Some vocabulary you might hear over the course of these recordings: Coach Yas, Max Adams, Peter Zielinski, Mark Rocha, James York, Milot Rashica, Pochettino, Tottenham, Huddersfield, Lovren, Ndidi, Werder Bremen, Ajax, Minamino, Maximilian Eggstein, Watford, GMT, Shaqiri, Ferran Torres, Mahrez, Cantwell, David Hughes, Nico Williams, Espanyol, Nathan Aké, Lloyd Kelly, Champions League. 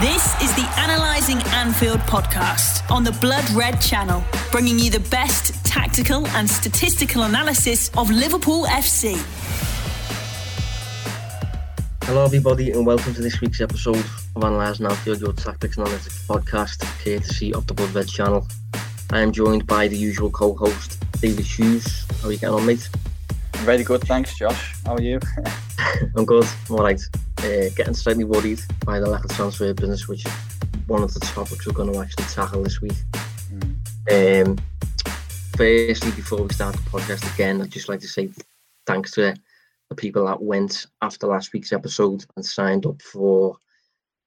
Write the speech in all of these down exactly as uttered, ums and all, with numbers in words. This is the Analyzing Anfield podcast on the Blood Red channel, bringing you the best tactical and statistical analysis of Liverpool F C. Hello everybody and welcome to this week's episode of Analyzing Anfield, your tactics and analytics podcast, courtesy of the Blood Red channel. I am joined by the usual co-host, David Hughes. How are you getting on, mate? Very good, thanks Josh. How are you? I'm good, I'm alright. Uh, getting slightly worried by the lack of transfer business, which is one of the topics we're going to actually tackle this week. Mm. Um, firstly, before we start the podcast again, I'd just like to say thanks to the people that went after last week's episode and signed up for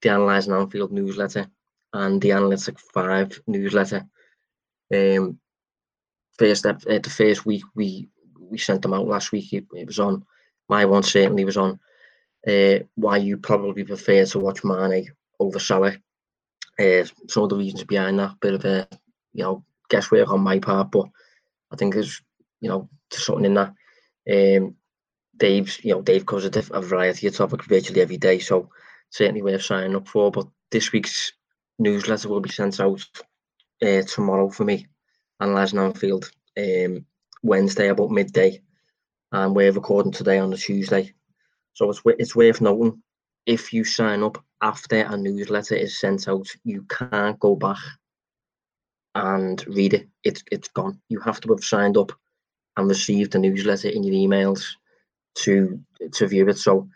the Analyzing Anfield newsletter and the Analytic five newsletter. Um, first, uh, the first week we, we sent them out last week, it, it was on, my one certainly was on, Uh, why you probably prefer to watch Mane over Salah. Uh, some of the reasons behind that, bit of a you know guesswork on my part, but I think there's you know something in that. Um, Dave's you know Dave covers a, diff- a variety of topics virtually every day, so certainly worth signing up for. But this week's newsletter will be sent out uh, tomorrow for me, Analyzing Anfield, um, Wednesday about midday, and we're recording today on the Tuesday. So it's it's worth noting, if you sign up after a newsletter is sent out, you can't go back and read it. It's it's gone. You have to have signed up and received the newsletter in your emails to to view it. So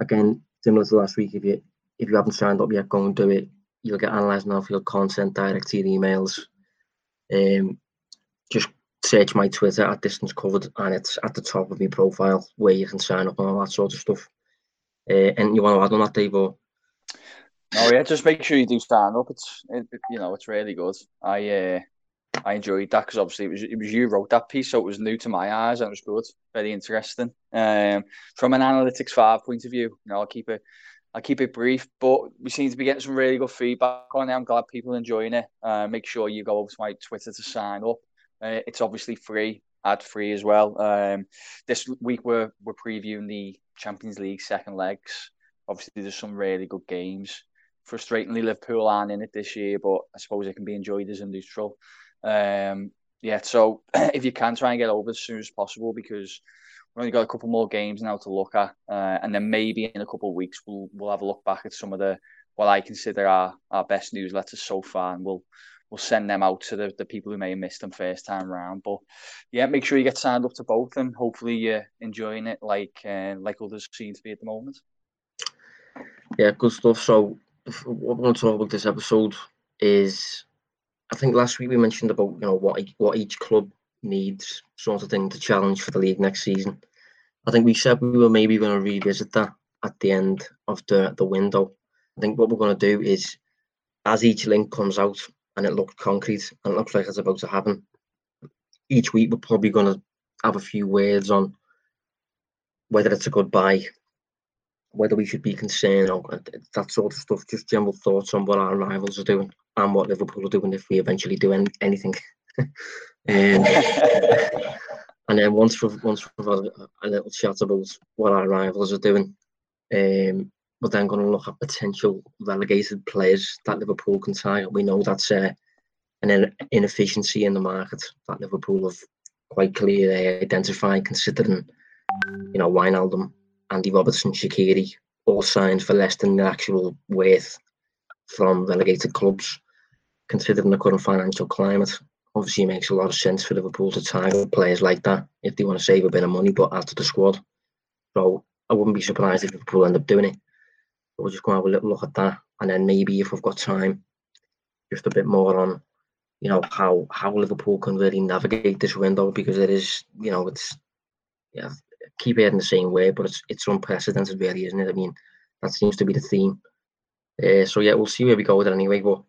again, similar to last week, if you if you haven't signed up yet, go and do it. You'll get Analyzing Anfield content direct to your emails. Um, just search my Twitter at Distance Covered, and it's at the top of my profile where you can sign up and all that sort of stuff. Uh, and you want to add on that, Dave? Or oh yeah, just make sure you do sign up. It's it, you know it's really good. I uh, I enjoyed that because obviously it was it was you wrote that piece, so it was new to my eyes and it was good, very interesting. Um, from an analytics five point of view, you know, I'll keep it I keep it brief, but we seem to be getting some really good feedback on it. I'm glad people are enjoying it. Uh, make sure you go over to my Twitter to sign up. Uh, it's obviously free, ad free as well. Um, this week we're we're previewing the Champions League second legs. Obviously, there's some really good games. Frustratingly, Liverpool aren't in it this year, but I suppose it can be enjoyed as a neutral. Um, yeah, so if you can, try and get over as soon as possible because we've only got a couple more games now to look at, uh, and then maybe in a couple of weeks we'll we'll have a look back at some of the what I consider our our best newsletters so far, and we'll. We'll send them out to the, the people who may have missed them first time round. But yeah, make sure you get signed up to both and hopefully you're enjoying it like uh, like others seem to be at the moment. Yeah, good stuff. So what we're going to talk about this episode is, I think last week we mentioned about you know what what each club needs sort of thing to challenge for the league next season. I think we said we were maybe going to revisit that at the end of the, the window. I think what we're going to do is, as each link comes out, and it looks concrete, and it looks like it's about to happen. Each week, we're probably going to have a few words on whether it's a good buy, whether we should be concerned, or that sort of stuff. Just general thoughts on what our rivals are doing and what Liverpool are doing if we eventually do any- anything. um, and then once we've once we've had a little chat about what our rivals are doing, um, we're then going to look at potential relegated players that Liverpool can target. We know that's uh, an inefficiency in the market that Liverpool have quite clearly identified, considering, you know, Wijnaldum, Andy Robertson, Shaqiri, all signed for less than the actual worth from relegated clubs. Considering the current financial climate, obviously it makes a lot of sense for Liverpool to target players like that if they want to save a bit of money, but add to the squad. So I wouldn't be surprised if Liverpool end up doing it. We're just going to have a little look at that, and then maybe if we've got time, just a bit more on, you know, how how Liverpool can really navigate this window, because it is, you know, it's, yeah, I keep hearing the same way, but it's it's unprecedented, really, isn't it? I mean, that seems to be the theme. Uh, so yeah, we'll see where we go with it anyway. But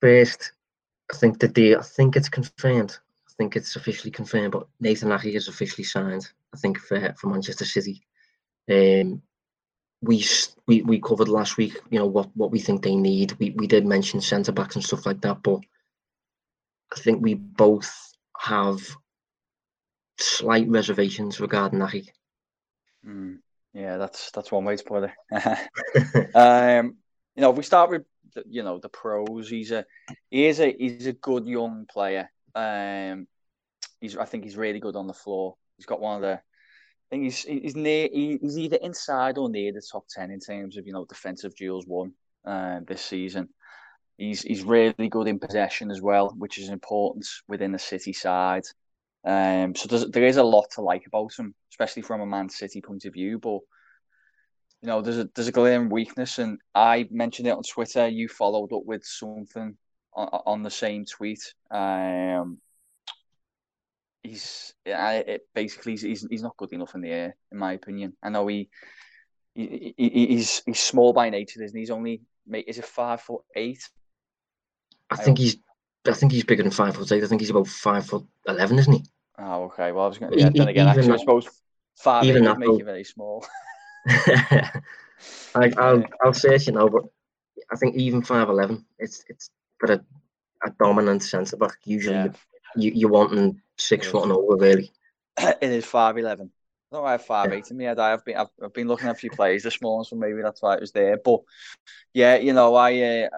first, I think the deal, I think it's confirmed. I think it's officially confirmed. But Nathan Aké is officially signed, I think, for for Manchester City. Um. We, we we covered last week, you know, what, what we think they need. We we did mention centre-backs and stuff like that, but I think we both have slight reservations regarding Aké. Mm, yeah, that's that's one way to put it. um, you know, if we start with the, you know, the pros, he's a he is a he's a good young player. Um, he's I think he's really good on the floor. He's got one of the I think he's he's near he's either inside or near the top ten in terms of, you know, defensive duels won uh, this season. He's he's really good in possession as well, which is important within the City side. Um, so there is a lot to like about him, especially from a Man City point of view. But you know, there's a there's a glaring weakness, and I mentioned it on Twitter. You followed up with something on, on the same tweet. Um, he's it basically he's he's not good enough in the air, in my opinion. I know he, he, he he's he's small by nature, isn't he? He's only is it five foot eight? I think I he's. I think he's bigger than five foot eight. I think he's about five foot eleven, isn't he? Oh, okay. Well, I was going to. Yeah, then again, actually, that, I suppose five even that make though, you very small. I, I'll I'll say it, you know, but I think even five eleven, it's it's for a, a dominant centre back. Usually, yeah. you you're wanting six foot and over, really. It is five eleven. I don't have five yeah. eight in me. I have been I've, I've been looking at a few players this morning, so maybe that's why it was there. But yeah, you know, I. Uh,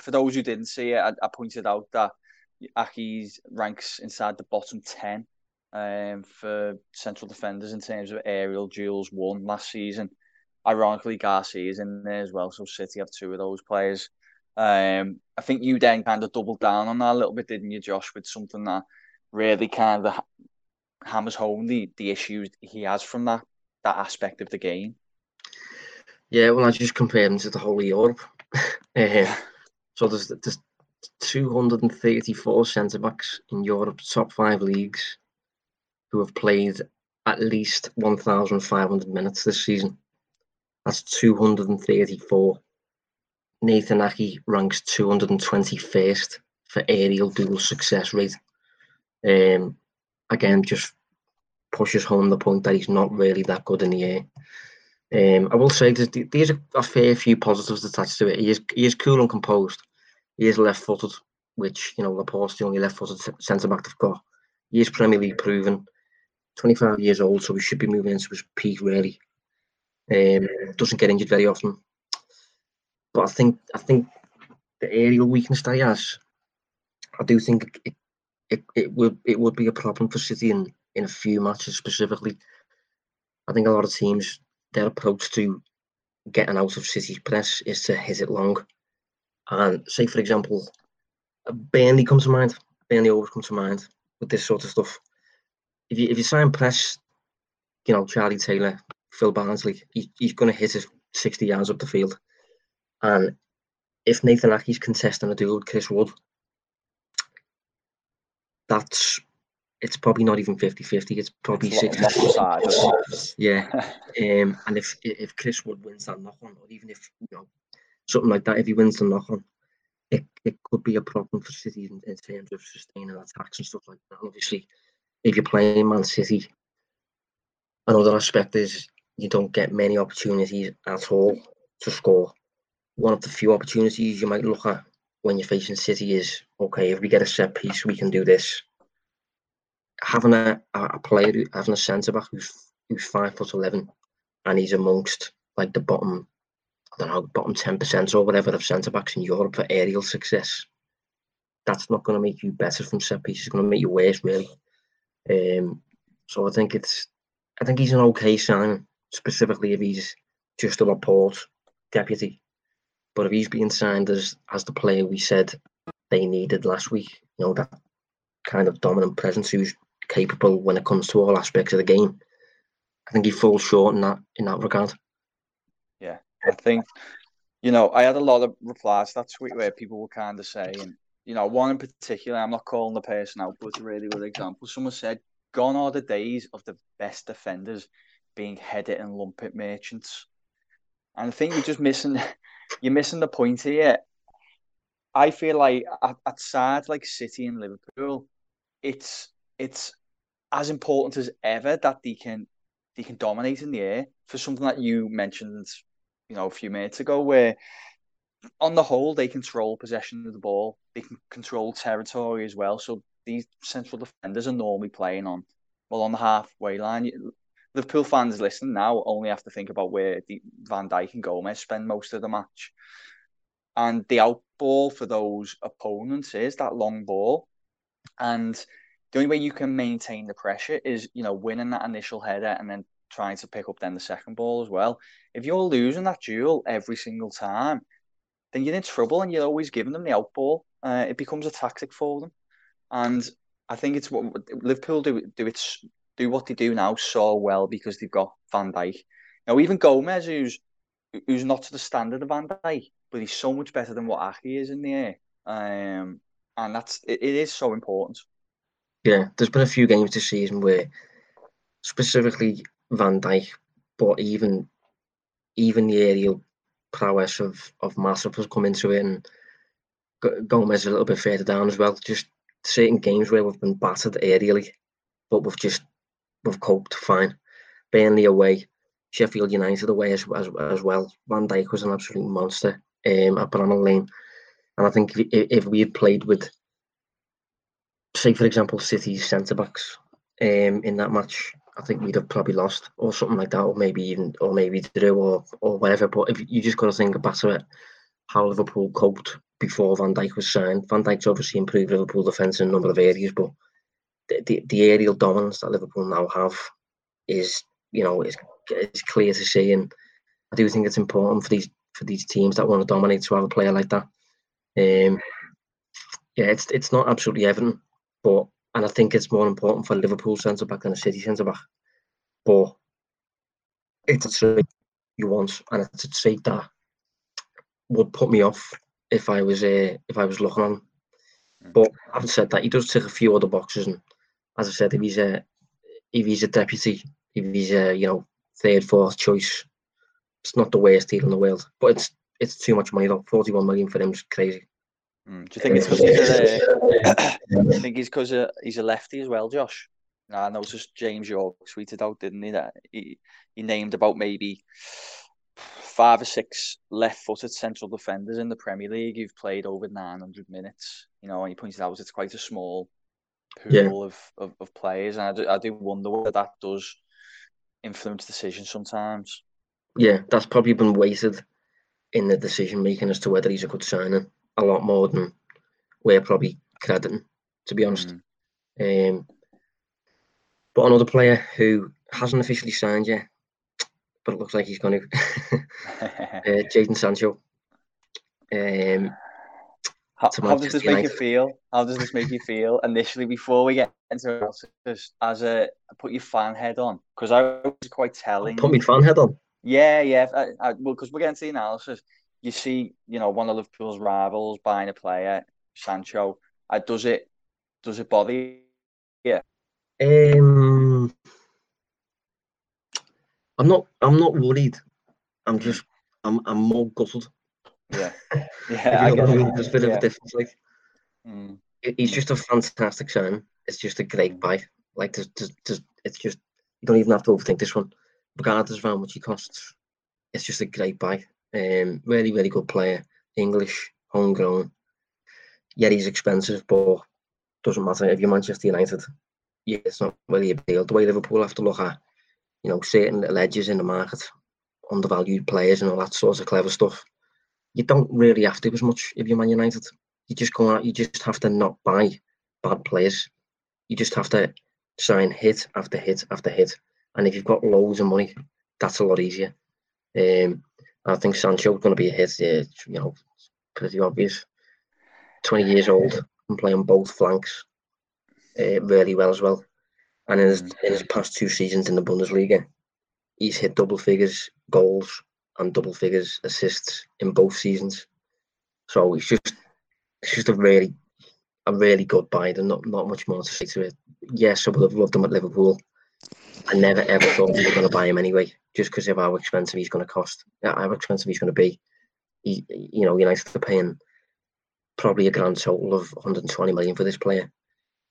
for those who didn't see it, I, I pointed out that Aké ranks inside the bottom ten um, for central defenders in terms of aerial duels won last season. Ironically, Garcia is in there as well, so City have two of those players. Um, I think you then kind of doubled down on that a little bit, didn't you, Josh, with something that really kind of hammers home the, the issues he has from that, that aspect of the game. Yeah, well, I just compared him to the whole of Europe. uh, So there's, there's two hundred thirty-four centre-backs in Europe's top five leagues who have played at least one thousand five hundred minutes this season. That's two hundred thirty-four. Nathan Aké ranks two hundred twenty-first for aerial dual success rate. Um, again, just pushes home the point that he's not really that good in the air. Um, I will say that there's a, a fair few positives attached to it. He is, he is cool and composed. He is left-footed, which, you know, Laporte's the only left-footed centre-back they've got. He is Premier League proven. twenty-five years old, so he should be moving into his peak, really. Um, doesn't get injured very often. But I think I think the aerial weakness that he has, I do think it it, it would it would be a problem for City in, in a few matches specifically. I think a lot of teams... their approach to getting out of City's press is to hit it long. And say, for example, Burnley comes to mind. Burnley always comes to mind with this sort of stuff. If you if you sign press, you know, Charlie Taylor, Phil Barnsley, he, he's going to hit it sixty yards up the field. And if Nathan Ake's contesting a duel with Chris Wood, that's... it's probably not even fifty-fifty. It's probably sixty. Yeah. Um, and if if Chris Wood wins that knock-on, or even if, you know, something like that, if he wins the knock-on, it, it could be a problem for City in, in terms of sustaining attacks and stuff like that. And obviously, if you're playing Man City, another aspect is you don't get many opportunities at all to score. One of the few opportunities you might look at when you're facing City is, okay, if we get a set piece, we can do this. Having a, a player, having a centre back who's who's five foot eleven, and he's amongst like the bottom, I don't know, bottom ten percent or whatever of centre backs in Europe for aerial success. That's not going to make you better from set pieces. It's going to make you worse, really. Um, so I think it's, I think he's an okay signing, specifically if he's just a Laporte deputy. But if he's being signed as as the player we said they needed last week, you know, that kind of dominant presence who's capable when it comes to all aspects of the game. I think he falls short in that in that regard. Yeah, I think, you know, I had a lot of replies to that tweet where people were kind of saying, you know, one in particular, I'm not calling the person out, but it's a really good example. Someone said, gone are the days of the best defenders being header and lumpet merchants. And I think you're just missing, you're missing the point here. I feel like at, at sides like City and Liverpool, it's it's as important as ever that they can they can dominate in the air. For something that you mentioned, you know, a few minutes ago, where on the whole they control possession of the ball, they can control territory as well. So these central defenders are normally playing on well on the halfway line. Liverpool fans listening now only have to think about where the Van Dijk and Gomez spend most of the match. And the out ball for those opponents is that long ball. And the only way you can maintain the pressure is, you know, winning that initial header and then trying to pick up then the second ball as well. If you're losing that duel every single time, then you're in trouble and you're always giving them the out ball. Uh, it becomes a tactic for them. And I think it's what Liverpool do do it, do what they do now so well because they've got Van Dijk. Now, even Gomez, who's who's not to the standard of Van Dijk, but he's so much better than what Aké is in the air. Um, and that's it, it is so important. Yeah, there's been a few games this season where specifically Van Dijk, but even even the aerial prowess of, of Matip has come into it, and Gomez a little bit further down as well. Just certain games where we've been battered aerially, but we've just we've coped fine. Burnley away, Sheffield United away as as, as well. Van Dijk was an absolute monster um, at Bramall Lane, and I think if, if we had played with, say for example, City's centre backs um, in that match, I think we'd have probably lost or something like that, or maybe even or maybe drew or or whatever. But if you just got to think about it, how Liverpool coped before Van Dijk was signed. Van Dijk's obviously improved Liverpool defence in a number of areas, but the, the the aerial dominance that Liverpool now have is, you know, it's it's clear to see, and I do think it's important for these for these teams that want to dominate to have a player like that. Um, yeah, it's it's not absolutely evident, but. And I think it's more important for Liverpool centre-back than a City centre-back. But it's a trait you want, and it's a trait that would put me off if I was uh, if I was looking on. But having said that, he does tick a few other boxes. And as I said, if he's a if he's a deputy, if he's a you know third, fourth choice, it's not the worst deal in the world. But it's it's too much money though. forty-one million for him is crazy. Mm. Do you think it's because he's, a, I think it's because he's a lefty as well, Josh? I noticed James York tweeted out, didn't he, that he, he named about maybe five or six left-footed central defenders in the Premier League who've played over nine hundred minutes. You know, and he pointed out it's quite a small pool yeah. of, of, of players, and I do, I do wonder whether that does influence decisions sometimes. Yeah, that's probably been weighted in the decision making as to whether he's a good signing. A lot more than we're probably crediting, to be honest. Mm. Um, but another player who hasn't officially signed yet, but it looks like he's going to, uh, Jadon Sancho. Um, how, how does this United. make you feel? How does this make you feel initially before we get into it? As a put your fan head on, because I was quite telling. Put my fan head on. Yeah, yeah. I, I, well, because we're getting to the analysis. You see, you know, one of Liverpool's rivals buying a player, Sancho. Uh, does it, does it bother you? Yeah. Um, I'm not. I'm not worried. I'm just. I'm. I'm more gutted. Yeah. Yeah. I get it. There's a bit yeah. of a difference. Like, mm. he's just a fantastic sign. It's just a great buy. Like, there's, there's, there's, it's just you don't even have to overthink this one. Regardless of how much he costs, it's just a great buy. Um, really, really good player. English, homegrown. Yeah, he's expensive, but doesn't matter if you're Manchester United. Yeah, it's not really a deal. The way Liverpool have to look at, you know, certain little edges in the market, undervalued players, and all that sort of clever stuff. You don't really have to as much if you're Man United. You just go out. You just have to not buy bad players. You just have to sign hit after hit after hit. And if you've got loads of money, that's a lot easier. Um. I think Sancho's going to be a hit, yeah, you know, pretty obvious. twenty years old and playing both flanks uh, really well as well. And in his, in his past two seasons in the Bundesliga, he's hit double figures goals and double figures assists in both seasons. So it's just it's just a really a really good buy. There's not, not much more to say to it. Yes, I would have loved him at Liverpool. I never ever thought we were going to buy him anyway, just because of how expensive he's going to cost, how expensive he's going to be. He, you know, United are paying probably a grand total of one hundred twenty million for this player.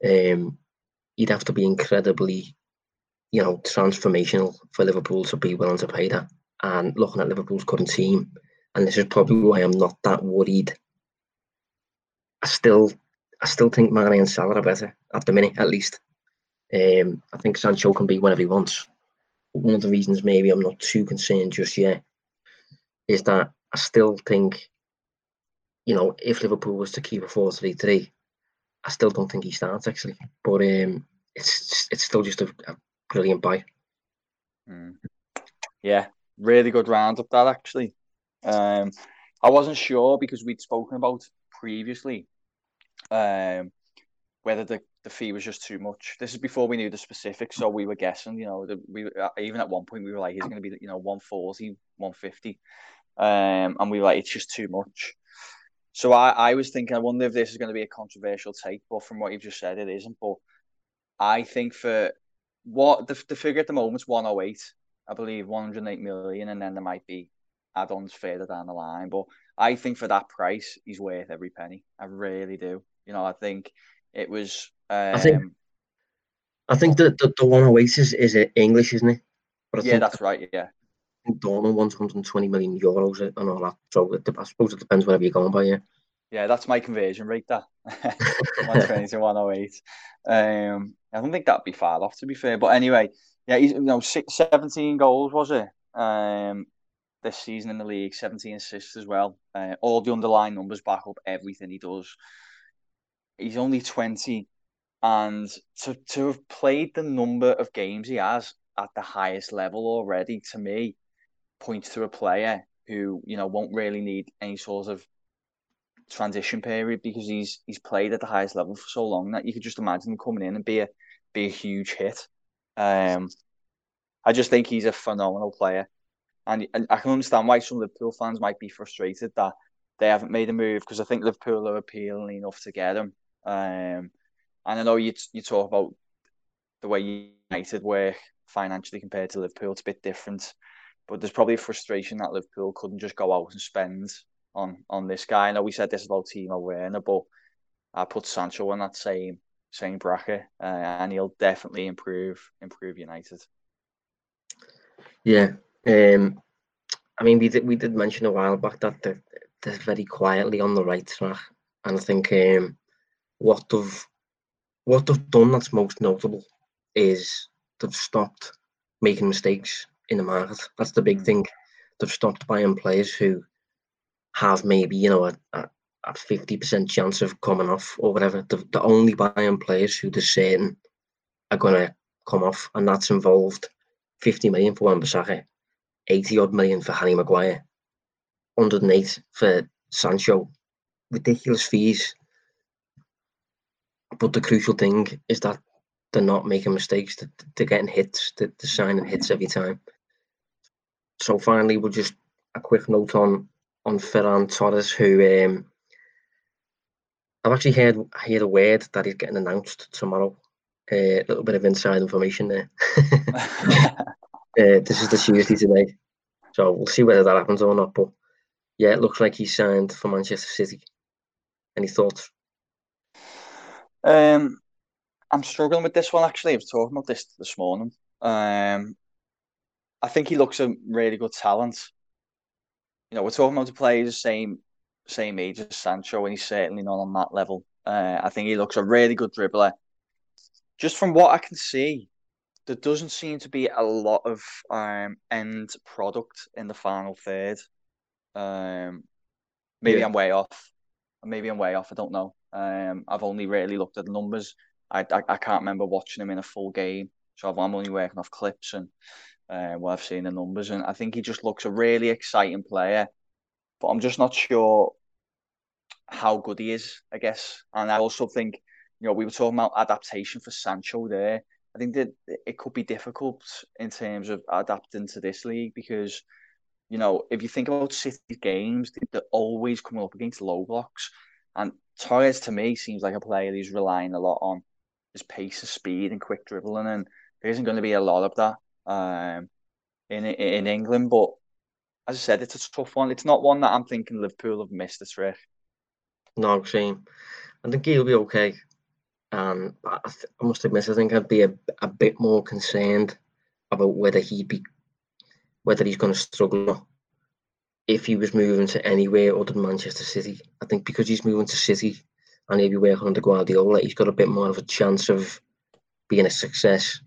Um, he'd have to be incredibly, you know, transformational for Liverpool to be willing to pay that. And looking at Liverpool's current team, and this is probably why I'm not that worried. I still, I still think Mane and Salah are better at the minute, at least. Um, I think Sancho can be whenever he wants. One of the reasons maybe I'm not too concerned just yet is that I still think you know, if Liverpool was to keep a four three three, I still don't think he starts, actually. But um, it's it's still just a, a brilliant buy. Mm. Yeah, really good round up that, actually. Um, I wasn't sure because we'd spoken about previously um, whether the, the fee was just too much. This is before we knew the specifics, so we were guessing, you know, that we even at one point we were like, he's going to be, you know, one forty, one fifty. Um, and we were like, it's just too much. So I, I was thinking, I wonder if this is going to be a controversial take, but from what you've just said, it isn't. But I think for what the, the figure at the moment is one oh eight, I believe one hundred eight million, and then there might be add-ons further down the line. But I think for that price, he's worth every penny. I really do. You know, I think it was. Um, I think I think that the, the one oh eight is is English, isn't it? But I yeah, think that's right. Yeah. Dortmund wants one hundred twenty million euros and all that, so it, I suppose it depends wherever you're going by, yeah. Yeah, that's my conversion rate, that. one twenty to one oh eight. Um, I don't think that'd be far off, to be fair. But anyway, yeah, he's, you know, six, seventeen goals, was it? Um, this season in the league, seventeen assists as well. Uh, all the underlying numbers back up everything he does. He's only twenty, and to, to have played the number of games he has at the highest level already, to me, points to a player who, you know, won't really need any sort of transition period because he's he's played at the highest level for so long that you could just imagine him coming in and be a be a huge hit. Um, I just think he's a phenomenal player, and, and I can understand why some Liverpool fans might be frustrated that they haven't made a move, because I think Liverpool are appealing enough to get him. Um, and I know you you talk about the way United work financially compared to Liverpool, it's a bit different. But there's probably a frustration that Liverpool couldn't just go out and spend on, on this guy. I know we said this about Timo Werner, but I put Sancho in that same same bracket, uh, and he'll definitely improve improve United. Yeah, um, I mean, we did we did mention a while back that they're, they're very quietly on the right track, and I think um, what they've what they've done that's most notable is they've stopped making mistakes in the market. That's the big thing. They've stopped buying players who have maybe, you know, a, a, a fifty percent chance of coming off or whatever. They've, they're only buying players who they're certain are going to come off, and that's involved fifty million for Wan-Bissaka, eighty odd million for Harry Maguire, one hundred eight for Sancho. Ridiculous fees. But the crucial thing is that they're not making mistakes. They're, they're getting hits. They're, they're signing hits every time. So finally, we'll just a quick note on on Ferran Torres, who um, I've actually heard heard a word that he's getting announced tomorrow. A uh, little bit of inside information there. uh, this is the Tuesday today, so we'll see whether that happens or not. But yeah, it looks like he signed for Manchester City. Any thoughts? Um, I'm struggling with this one, actually. I was talking about this this morning. Um, I think he looks a really good talent. You know, we're talking about a player the same same age as Sancho, and he's certainly not on that level. Uh, I think he looks a really good dribbler. Just from what I can see, there doesn't seem to be a lot of um, end product in the final third. Um, maybe yeah. I'm way off. Maybe I'm way off. I don't know. Um, I've only really looked at the numbers. I, I, I can't remember watching him in a full game. So I'm only working off clips and uh, what I've seen the numbers. And I think he just looks a really exciting player. But I'm just not sure how good he is, I guess. And I also think, you know, we were talking about adaptation for Sancho there. I think that it could be difficult in terms of adapting to this league because, you know, if you think about City's games, they're always coming up against low blocks. And Torres, to me, seems like a player who's relying a lot on his pace and speed and quick dribbling, and there isn't going to be a lot of that um, in in England. But as I said, it's a tough one. It's not one that I'm thinking Liverpool have missed the trick. No, shame. I think he'll be okay. Um, I, th- I must admit, I think I'd be a, a bit more concerned about whether he be whether he's going to struggle if he was moving to anywhere other than Manchester City. I think because he's moving to City, and he'll be working under Guardiola, he's got a bit more of a chance of being a success.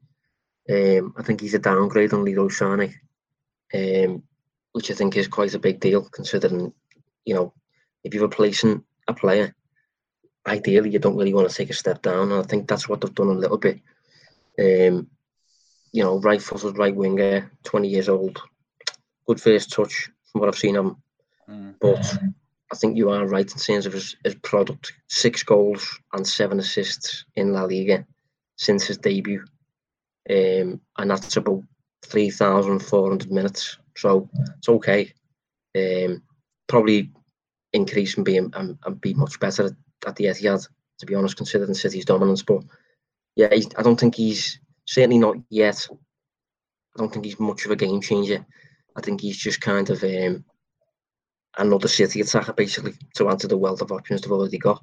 Um, I think he's a downgrade on Leroy Sané, um, which I think is quite a big deal, considering, you know, if you're replacing a player, ideally you don't really want to take a step down, and I think that's what they've done a little bit. Um, you know, right-footed right winger, twenty years old, good first touch from what I've seen of him. Mm. But I think you are right in terms of his, his product. Six goals and seven assists in La Liga since his debut, um, and that's about three thousand four hundred minutes. So it's okay. Um, probably increase and be and, and be much better at, at the Etihad, to be honest, considering City's dominance. But yeah, I don't think he's, certainly not yet, I don't think he's much of a game changer. I think he's just kind of um, another City attacker, basically, to answer the wealth of options they've already got.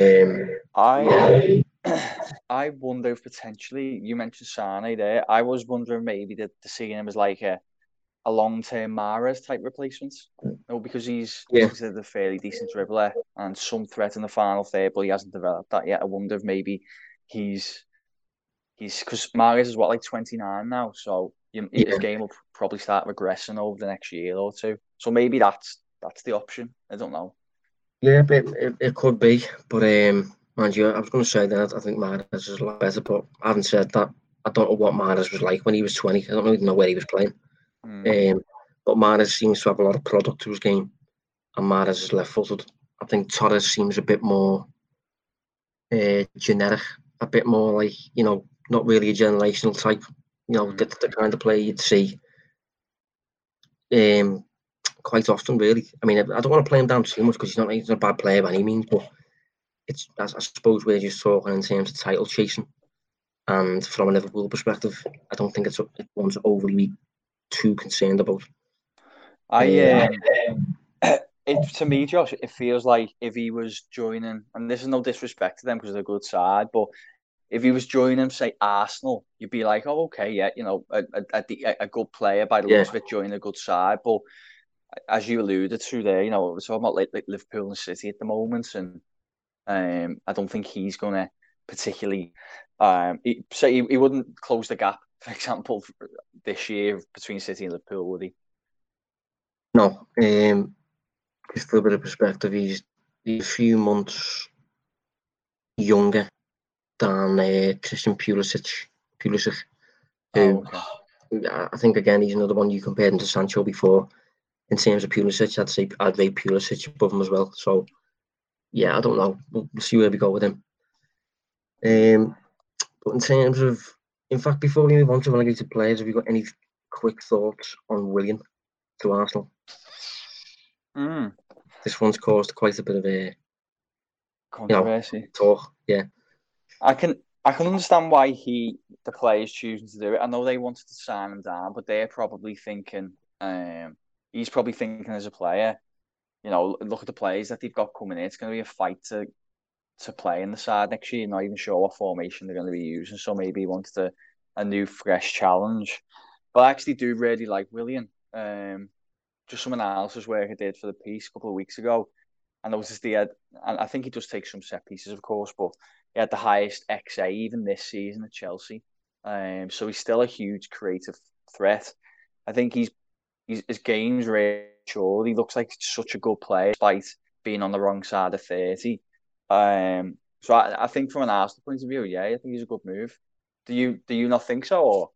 Um, I I wonder if potentially, you mentioned Sane there, I was wondering maybe that seeing him as like a, a long-term Mahrez type replacement. No, because he's yeah. considered a fairly decent dribbler and some threat in the final third, but he hasn't developed that yet. I wonder if maybe he's... He's because Mahrez is what, like twenty-nine now, so you, yeah. his game will probably start regressing over the next year or two. So maybe that's that's the option. I don't know. Yeah, it it, it could be, but um, mind you, I was going to say that I think Mahrez is a lot better, but having said that, I don't know what Mahrez was like when he was twenty. I don't even know where he was playing. Mm. Um, but Mahrez seems to have a lot of product to his game, and Mahrez is left-footed. I think Torres seems a bit more uh, generic, a bit more like, you know, not really a generational type, you know, the, the kind of player you'd see um, quite often, really. I mean, I don't want to play him down too much because he's not, he's not a bad player by any means, but it's, I suppose we're just talking in terms of title chasing. And from a Liverpool perspective, I don't think it's one's overly too concerned about. I, uh, um, it, to me, Josh, it feels like if he was joining, and this is no disrespect to them because they're a good side, but if he was joining, say, Arsenal, you'd be like, oh, okay, yeah, you know, a a, a good player by the yeah. looks of it joining a good side. But as you alluded to there, you know, we're talking about like Liverpool and City at the moment, and um, I don't think he's going to particularly... Um, he, say he, he wouldn't close the gap, for example, this year between City and Liverpool, would he? No. Um, just for a bit of perspective, he's, he's a few months younger than uh, Christian Pulisic, Pulisic who oh, okay. I think, again, he's another one you compared him to Sancho before. In terms of Pulisic, I'd say I'd rate Pulisic above him as well. So, yeah, I don't know. We'll, we'll see where we go with him. Um, but in terms of, in fact, before we move on to relegated players, have you got any quick thoughts on Willian to Arsenal? Mm. This one's caused quite a bit of a controversy. You know, talk, yeah. I can I can understand why he the players choosing to do it. I know they wanted to sign him down, but they're probably thinking um, he's probably thinking as a player, you know, look at the players that they've got coming in. It's going to be a fight to to play in the side next year. You're not even sure what formation they're going to be using, so maybe he wanted a, a new fresh challenge. But I actually do really like Willian. Um, just some analysis work I did for the piece a couple of weeks ago. I noticed he had, and I think he does take some set pieces, of course, but he had the highest X A even this season at Chelsea. Um, so he's still a huge creative threat. I think he's, he's his game's really sure. He looks like such a good player despite being on the wrong side of thirty. Um, so I, I think from an Arsenal point of view, yeah, I think he's a good move. Do you do you not think so? Or?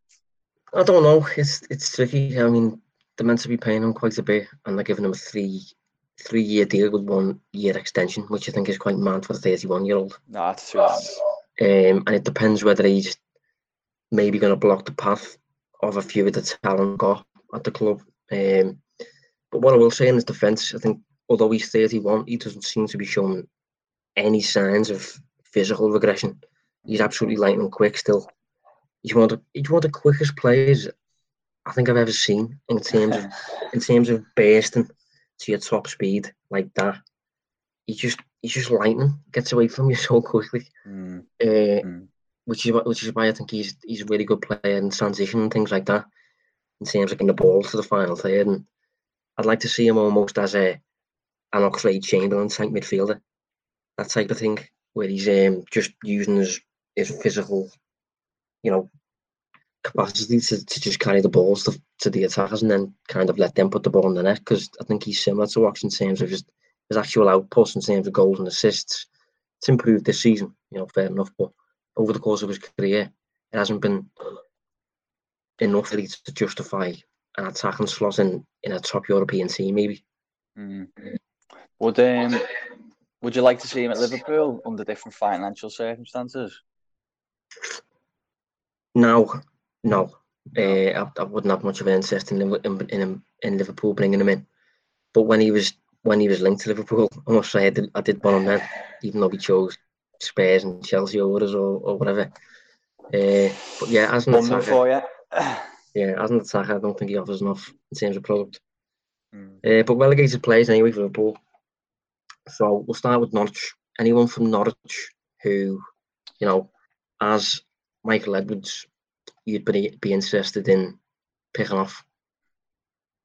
I don't know. It's it's tricky. I mean, they're meant to be paying him quite a bit, and they're giving him a three. three-year deal with one-year extension, which I think is quite mad for a thirty-one-year-old. No, that's true. Um, and it depends whether he's maybe going to block the path of a few of the talent got at the club. Um, but what I will say in his defence, I think, although he's thirty-one, he doesn't seem to be showing any signs of physical regression. He's absolutely lightning quick still. He's one of the, he's one of the quickest players I think I've ever seen in terms of in terms of bursting to your top speed like that. He just he's just lightning, gets away from you so quickly. Mm. Uh, mm. Which is which is why I think he's he's a really good player in transition and things like that. In terms of getting the ball to the final third, and I'd like to see him almost as a an Oxlade-Chamberlain type midfielder, that type of thing, where he's um, just using his his physical, you know, capacity to, to just carry the balls to, to the attackers and then kind of let them put the ball in the net, because I think he's similar to Ox in terms of just his actual output in terms of goals and assists, it's improved this season, you know, fair enough. But over the course of his career, it hasn't been enough really to justify an attacking slot in, in a top European team, maybe. Mm. Would um, would you like to see him at Liverpool under different financial circumstances? No, no. Uh, I, I wouldn't have much of an interest in in, in in Liverpool bringing him in. But when he was when he was linked to Liverpool, I must say I did I did want him then, even though we chose Spurs and Chelsea over us or, or whatever. Uh, but yeah, as an attacker, for you. yeah, as an attacker, I don't think he offers enough in terms of product. Mm. Uh, but relegated players anyway for Liverpool. So we'll start with Norwich. Anyone from Norwich who, you know, as Michael Edwards, you'd be, be interested in picking off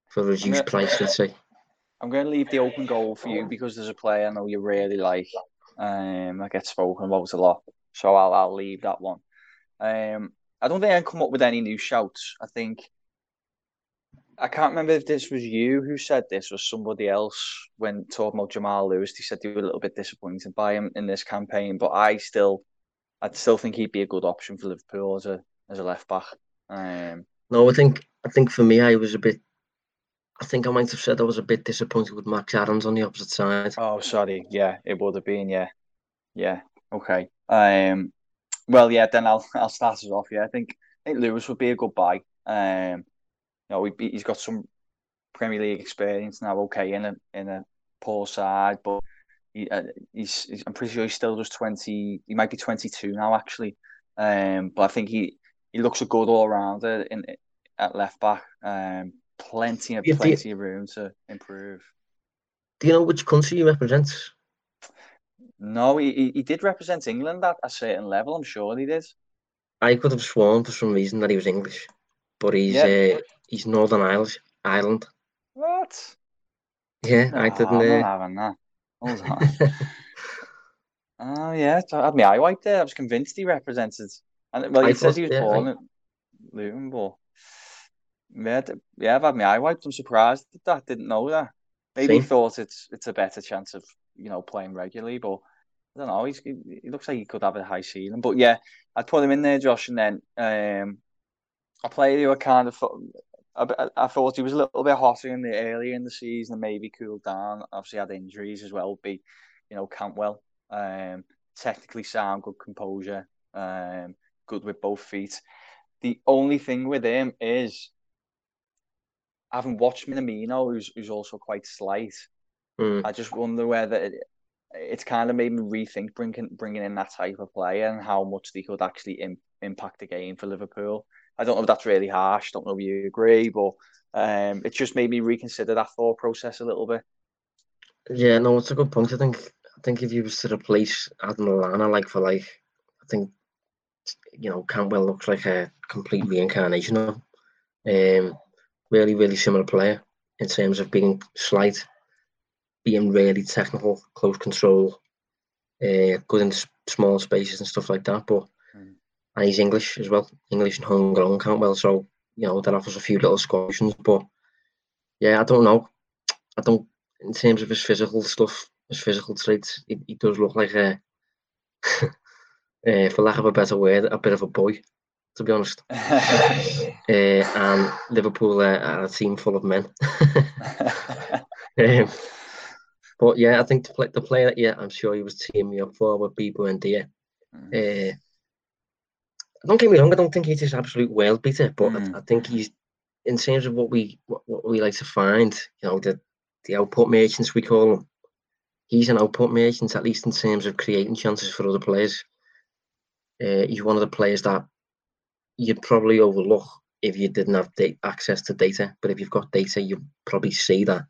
for a reduced gonna, price, let's say. I'm going to leave the open goal for you because there's a player I know you really like. Um, I get spoken about a lot, so I'll I'll leave that one. Um, I don't think I can come up with any new shouts. I think I can't remember if this was you who said this or somebody else when talking about Jamal Lewis. He said they were a little bit disappointed by him in this campaign, but I still, I still think he'd be a good option for Liverpool as a as a left back. Um, no, I think I think for me, I was a bit. I think I might have said I was a bit disappointed with Max Adams on the opposite side. Oh, sorry. Yeah, it would have been. Yeah, yeah. Okay. Um. Well, yeah. Then I'll I'll start us off. Yeah, I think I think Lewis would be a good buy. Um. You know, he, he's got some Premier League experience now. Okay, in a in a poor side, but he uh, he's, he's I'm pretty sure he's still just twenty. He might be twenty-two now, actually. Um. But I think he he looks a good all rounder in at left back. Um. Plenty of yeah, plenty you, of room to improve. Do you know which country he represents? No, he he did represent England at a certain level. I'm sure he did. I could have sworn for some reason that he was English, but he's yeah. uh, he's Northern Irish, Ireland. What? Yeah, oh, I didn't. I'm uh... not having that. Hold on. Oh yeah, I had my eye wiped there. I was convinced he represented. And well, he I says thought, he was yeah, born I... at Luton, but. Yeah, yeah, I've had my eye wiped. I'm surprised at that. Didn't know that. Maybe See? he thought it's it's a better chance of, you know, playing regularly, but I don't know. He's, he looks like he could have a high ceiling. But yeah, I'd put him in there, Josh, and then um, a player who I kind of I, I thought he was a little bit hotter in the earlier in the season and maybe cooled down. Obviously, had injuries as well. Would be, you know, Cantwell. Um, technically sound, good composure, um, good with both feet. The only thing with him is. I haven't watched Minamino, who's who's also quite slight. Mm. I just wonder whether it, it's kind of made me rethink bringing bringing in that type of player and how much they could actually im- impact the game for Liverpool. I don't know if that's really harsh. Don't know if you agree, but um, it just made me reconsider that thought process a little bit. Yeah, no, it's a good point. I think I think if you was to replace Adam Lallana like for like, I think you know Cantwell looks like a complete reincarnation of him. Um, Really, really similar player in terms of being slight, being really technical, close control, uh, good in s- small spaces and stuff like that. But mm. and he's English as well, English and homegrown Cantwell. So you know that offers a few little solutions. But yeah, I don't know. I don't in terms of his physical stuff, his physical traits. He, he does look like a, uh, for lack of a better word, a bit of a boy. To be honest, uh, and Liverpool uh, are a team full of men. um, but yeah, I think the, play, the player that yeah, I'm sure he was teaming me up for would be Buendía. Mm. Uh, don't get me wrong, I don't think he's this absolute world beater, but mm. I, I think he's in terms of what we what, what we like to find. You know, the the output merchants we call him. He's an output merchant, at least in terms of creating chances for other players. Uh, he's one of the players that. You'd probably overlook if you didn't have da- access to data. But if you've got data, you'd probably see that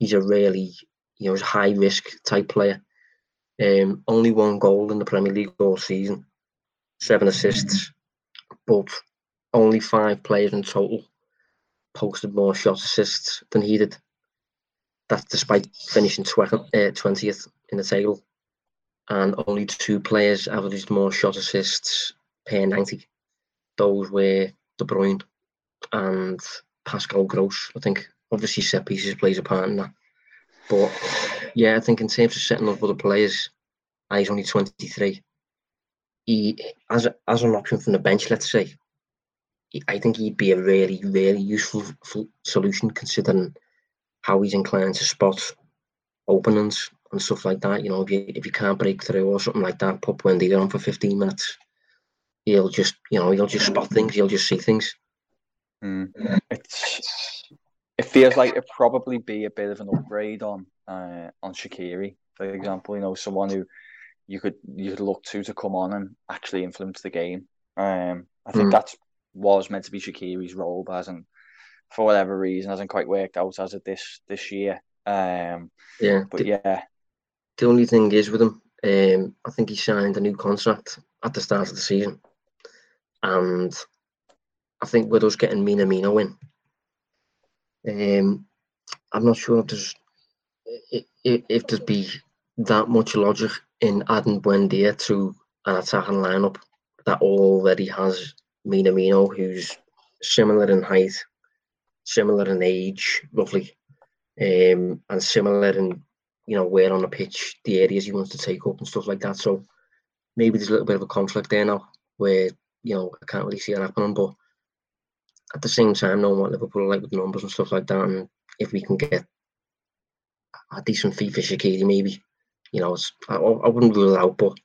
he's a really, you know, high risk type player. Um, only one goal in the Premier League all season, seven assists, mm-hmm. but only five players in total posted more shot assists than he did. That's despite finishing twentieth in the table, and only two players averaged more shot assists per ninety. Those were De Bruyne and Pascal Gross, I think. Obviously, set pieces plays a part in that. But yeah, I think in terms of setting up other players, he's only twenty-three. He, as a, as an option from the bench, let's say, I think he'd be a really, really useful solution considering how he's inclined to spot openings and stuff like that. You know, if you if you can't break through or something like that, pop Buendía on for fifteen minutes. He'll just, you know, he'll just spot things. He'll just see things. Mm. It's, it feels like it'd probably be a bit of an upgrade on uh, on Shaqiri, for example. You know, someone who you could you could look to to come on and actually influence the game. Um, I think mm. that's was meant to be Shaqiri's role, but hasn't, for whatever reason, hasn't quite worked out as of this this year. Um, yeah, but the, yeah, the only thing is with him, um, I think he signed a new contract at the start of the season, and I think with us getting Minamino in, um, I'm not sure if there's if, if there'd be that much logic in adding Buendia to an attacking lineup that already has Minamino, who's similar in height, similar in age, roughly, um, and similar in, you know, where on the pitch, the areas he wants to take up and stuff like that. So maybe there's a little bit of a conflict there now where, you know, I can't really see it happening. But at the same time, knowing what Liverpool are like with numbers and stuff like that, and if we can get a decent fee for Shaqiri, maybe, you know, it's, I, I wouldn't rule it out, but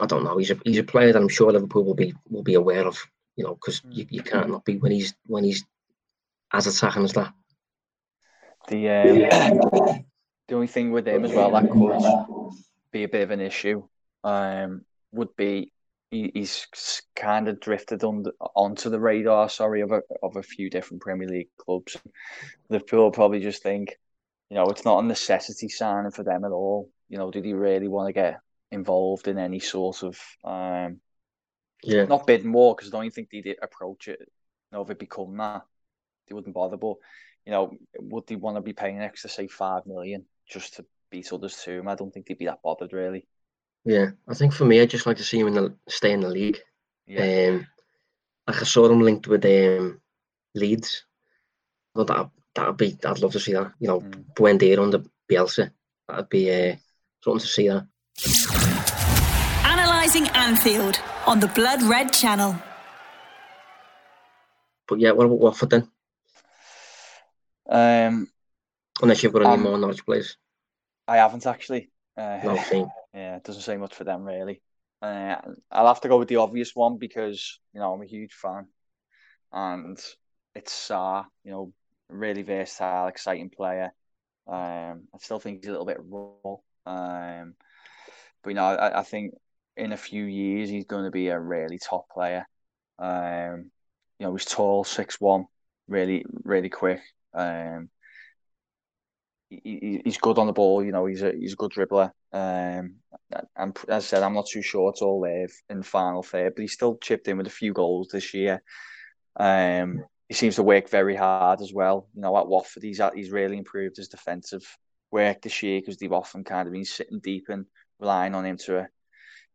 I don't know. He's a he's a player that I'm sure Liverpool will be will be aware of, you know, because you, you can't not be when he's when he's as attacking as that. The um, yeah. the only thing with him as well that could be a bit of an issue um, would be he, he's kind of drifted on the, onto the radar. Sorry of a of a few different Premier League clubs. Liverpool probably just think, you know, it's not a necessity signing for them at all. You know, did he really want to get involved in any sort of um, yeah, not bidding war, because I don't think they'd approach it. You know, if it become that, they wouldn't bother. But you know, would they want to be paying an extra, say, five million just to beat others to him? I don't think they'd be that bothered, really. Yeah, I think for me, I just like to see him in the, stay in the league. Yeah, um, like I saw him linked with um, Leeds. Well, that that'd be, I'd love to see that. You know, mm. Buendia under Bielsa, that'd be uh, something to see that. Analyzing Anfield on the Blood Red channel. But yeah, what about Watford then? Um, Unless you've got any um, more Norwich players. I haven't actually. Uh, no, yeah, it doesn't say much for them really. Uh, I'll have to go with the obvious one because, you know, I'm a huge fan, and it's Sarr. You know, really versatile, exciting player. Um, I still think he's a little bit raw. Um. But, you know, I, I think in a few years, he's going to be a really top player. Um, you know, he's tall, six one, really, really quick. Um, he, he's good on the ball. You know, he's a he's a good dribbler. Um, and as I said, I'm not too sure it's all there in the final third, but he's still chipped in with a few goals this year. Um, he seems to work very hard as well. You know, at Watford, he's, at, he's really improved his defensive work this year because they've often kind of been sitting deep and relying on him to,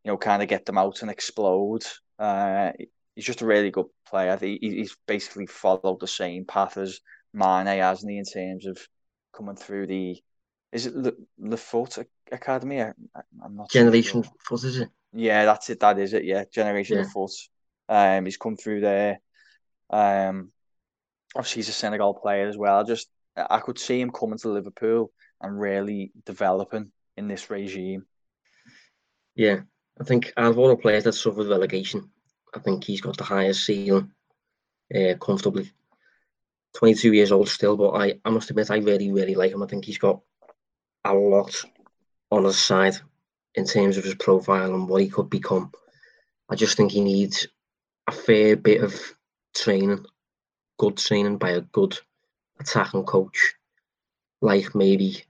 you know, kind of get them out and explode. Uh, he's just a really good player. He, he's basically followed the same path as Mane, hasn't he, in terms of coming through the, is it Le, Le Foot Academy? I, I'm not Generation sure. Foot, is it? Yeah, that's it. That is it. Yeah, Generation yeah. Le Foot. Um, he's come through there. Um, obviously he's a Senegal player as well. I just I could see him coming to Liverpool and really developing in this regime. Yeah, I think out of all the players that suffered relegation, I think he's got the highest ceiling uh, comfortably. twenty-two years old still, but I, I must admit I really, really like him. I think he's got a lot on his side in terms of his profile and what he could become. I just think he needs a fair bit of training, good training by a good attacking coach, like maybe,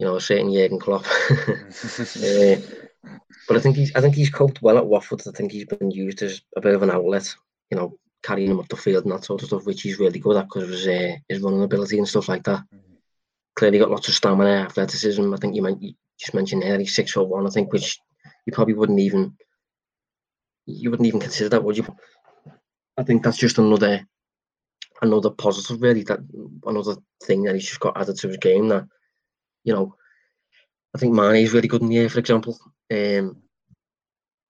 you know, a certain Jurgen Klopp. uh, But I think he's I think he's coped well at Watford. I think he's been used as a bit of an outlet, you know, carrying him up the field and that sort of stuff, which he's really good at because of his, uh, his running ability and stuff like that. Mm-hmm. Clearly got lots of stamina, athleticism. I think you, meant, you just mentioned there, he's six foot one, I think, which you probably wouldn't even, you wouldn't even consider that, would you? I think that's just another, another positive, really, that another thing that he's just got added to his game that you know, I think Mane is really good in the air, for example. Um,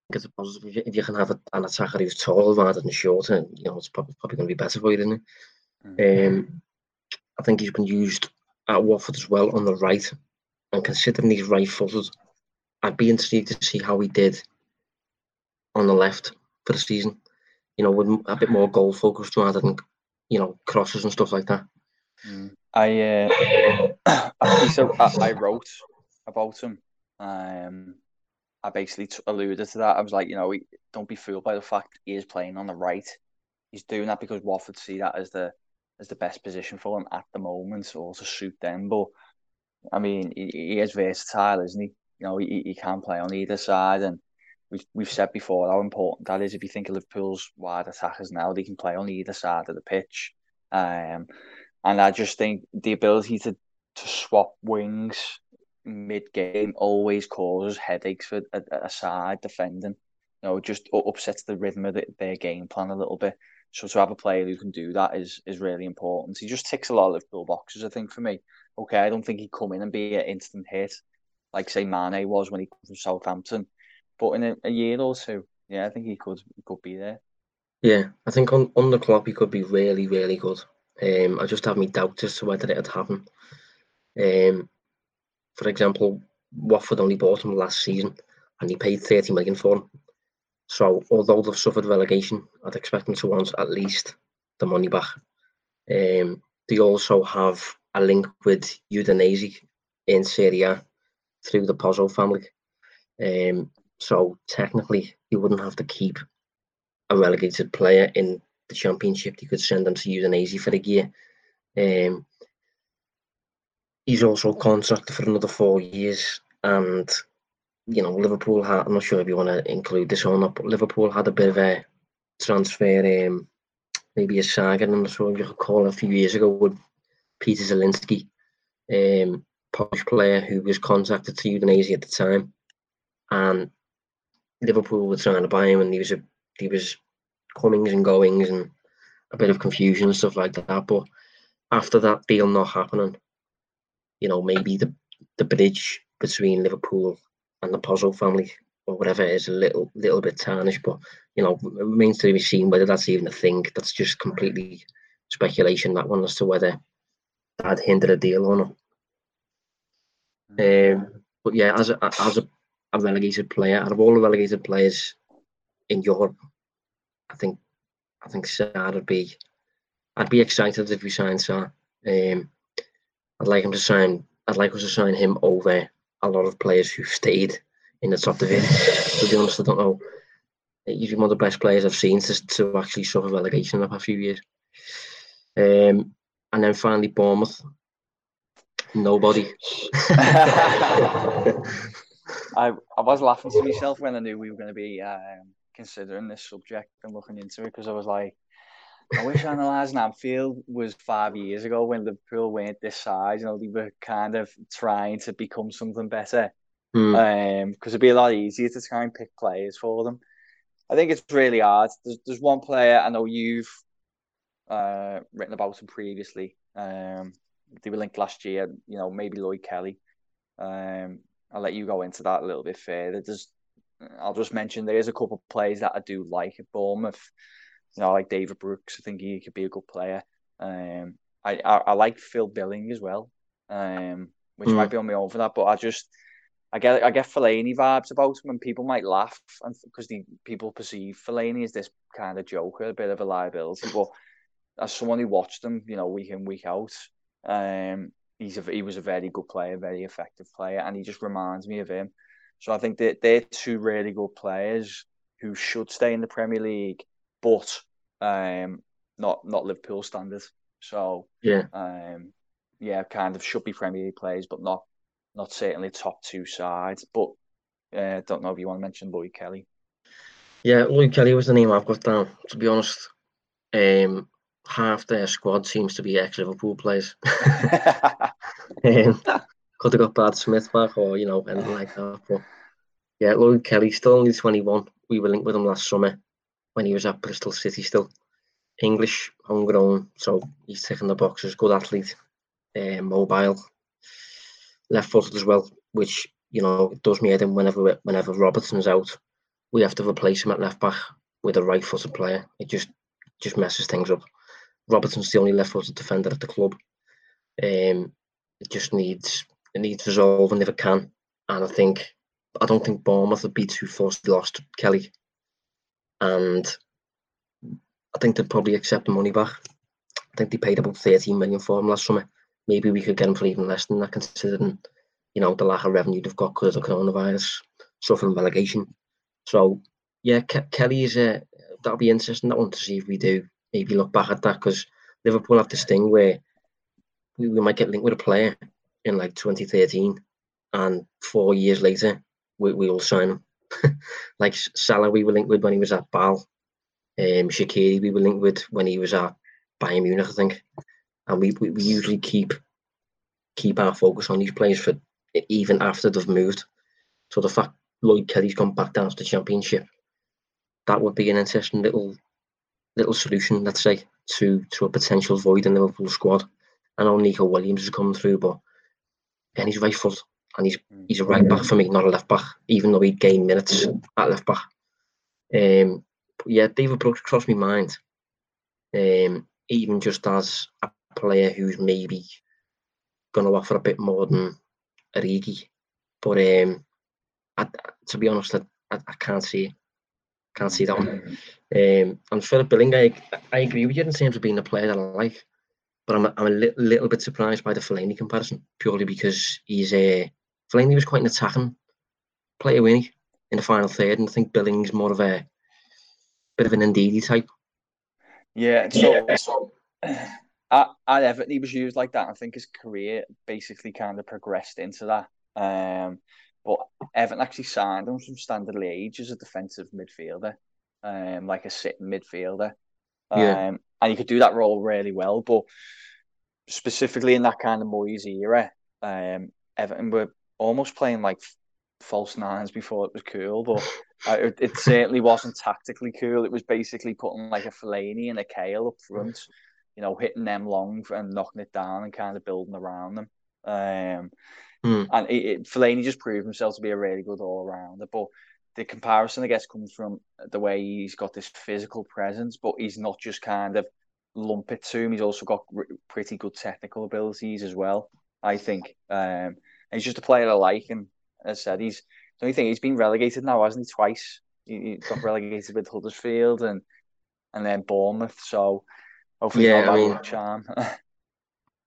because if you can have an attacker who's tall rather than short, and you know, it's probably, probably going to be better for you, isn't it? Mm-hmm. Um, I think he's been used at Watford as well on the right, and considering he's right-footed, I'd be intrigued to see how he did on the left for the season. You know, with a bit more goal-focused rather than, you know, crosses and stuff like that. Mm. I uh, actually, so I, I wrote about him. Um, I basically t- alluded to that. I was like, you know, he, don't be fooled by the fact he is playing on the right. He's doing that because Watford see that as the as the best position for him at the moment, or to suit them. But I mean, he, he is versatile, isn't he? You know, he, he can play on either side, and we've we've said before how important that is. If you think of Liverpool's wide attackers now, they can play on either side of the pitch. Um, and I just think the ability to to swap wings mid-game always causes headaches for a, a side defending. You know, just upsets the rhythm of the, their game plan a little bit. So to have a player who can do that is is really important. He just ticks a lot of Liverpool boxes, I think, for me. Okay, I don't think he'd come in and be an instant hit, like, say, Mane was when he came from Southampton. But in a, a year or two, yeah, I think he could he could be there. Yeah, I think on, on the clock, he could be really, really good. Um, I just have my doubts as to whether it would happen. Um, for example, Watford only bought him last season and he paid thirty million for him. So although they've suffered relegation, I'd expect them to want at least the money back. Um, they also have a link with Udinese in Serie A through the Pozzo family. Um, so technically, you wouldn't have to keep a relegated player in the Championship. You could send them to Udinese for a year. Um, he's also contracted for another four years. And, you know, Liverpool had, I'm not sure if you want to include this or not, but Liverpool had a bit of a transfer, um, maybe a saga, I'm not sure if you could call it, a few years ago with Peter Zielinski, um, Polish player who was contacted to Udinese at the time. And Liverpool were trying to buy him, and he was a he was comings and goings and a bit of confusion and stuff like that. But after that deal not happening, you know, maybe the, the bridge between Liverpool and the Pozzo family or whatever is a little little bit tarnished. But, you know, it remains to be seen whether that's even a thing. That's just completely speculation, that one, as to whether that hindered a deal or not. Um, but yeah, as a, as a, a relegated player, out of all the relegated players in Europe, I think I think Sarr would be. I'd be excited if we signed Sarr. Um, I'd like him to sign. I'd like us to sign him over a lot of players who've stayed in the top division. To be honest, I don't know. He's one of the best players I've seen to, to actually suffer relegation in the past few years. Um, and then finally, Bournemouth. Nobody. I I was laughing to myself when I knew we were going to be um, considering this subject and looking into it, because I was like, I wish Analyzing Anfield was five years ago when Liverpool weren't this size. You know, they were kind of trying to become something better, because mm. um, it'd be a lot easier to try and pick players for them. I think it's really hard. There's, there's one player I know you've uh, written about him previously. Um, they were linked last year. You know, maybe Lloyd Kelly. Um, I'll let you go into that a little bit further. There's, I'll just mention there is a couple of players that I do like at Bournemouth. You know, I like David Brooks. I think he could be a good player. Um, I, I, I like Phil Billing as well, um, which mm. might be on my own for that. But I just, I get I get Fellaini vibes about him, and people might laugh and because the people perceive Fellaini as this kind of joker, a bit of a liability. But as someone who watched him, you know, week in, week out, um. He's a, he was a very good player, very effective player, and he just reminds me of him. So I think that they're two really good players who should stay in the Premier League, but um, not not Liverpool standards. So yeah, um, yeah, kind of should be Premier League players, but not not certainly top two sides. But I uh, don't know if you want to mention Lloyd Kelly. Yeah, Lloyd Kelly was the name I've got down. To be honest, um. half their squad seems to be ex-Liverpool players. um, could have got Brad Smith back or, you know, anything like that. But yeah, Lloyd Kelly, still only twenty-one. We were linked with him last summer when he was at Bristol City still. English, homegrown, so he's ticking the boxes. Good athlete, uh, mobile. left footed as well, which, you know, it does me head in whenever whenever Robertson's out. We have to replace him at left back with a right footed player. It just just messes things up. Robertson's the only left footed defender at the club. Um, it just needs it needs resolving if it can. And I think I don't think Bournemouth would be too fussed. They lost Kelly, and I think they'd probably accept the money back. I think they paid about thirteen million for him last summer. Maybe we could get him for even less than that, considering, you know, the lack of revenue they've got because of the coronavirus, suffering relegation. So yeah, Ke- Kelly is a, that'll be interesting, that one, to see if we do maybe look back at that, because Liverpool have this thing where we, we might get linked with a player in like twenty thirteen, and four years later we we all sign him. Like Salah, we were linked with when he was at Bal. Um, Shaqiri, we were linked with when he was at Bayern Munich, I think. And we, we, we usually keep keep our focus on these players for even after they've moved. So the fact Lloyd Kelly's gone back down to the Championship, that would be an interesting little little solution, let's say, to to a potential void in the Liverpool squad. I know Nico Williams has come through, but and he's right foot, and he's he's a right back for me, not a left back, even though he gained minutes at left back. Um, but yeah, David Brooks crossed my mind. Um, even just as a player who's maybe going to offer a bit more than Origi, but um, I, to be honest, I, I can't see, can't see that one. Um, and Phil Billing, I, I agree with you in terms of being a player that I like, but I'm, I'm a li- little bit surprised by the Fellaini comparison, purely because he's a Fellaini was quite an attacking player, wasn't he, in the final third, and I think Billing's more of a bit of an Ndidi type. Yeah, so. Yeah, so. At, at Everton, he was used like that. I think his career basically kind of progressed into that. Um, but Everton actually signed him from Standard Liège as a defensive midfielder, um, like a sitting midfielder. Um, yeah. And he could do that role really well. But specifically in that kind of Moyes era, um, Everton were almost playing like false nines before it was cool, but uh, it, it certainly wasn't tactically cool. It was basically putting like a Fellaini and a Kale up front. Mm. You know, hitting them long and knocking it down and kind of building around them. Um, mm. And it, it, Fellaini just proved himself to be a really good all-rounder. But the comparison, I guess, comes from the way he's got this physical presence, but he's not just kind of lump it to him. He's also got r- pretty good technical abilities as well, I think. Um, he's just a player I like. And as I said, he's the only thing, he's been relegated now, hasn't he, twice? He, he got relegated with Huddersfield and, and then Bournemouth. So... Hopefully yeah, I mean, charm.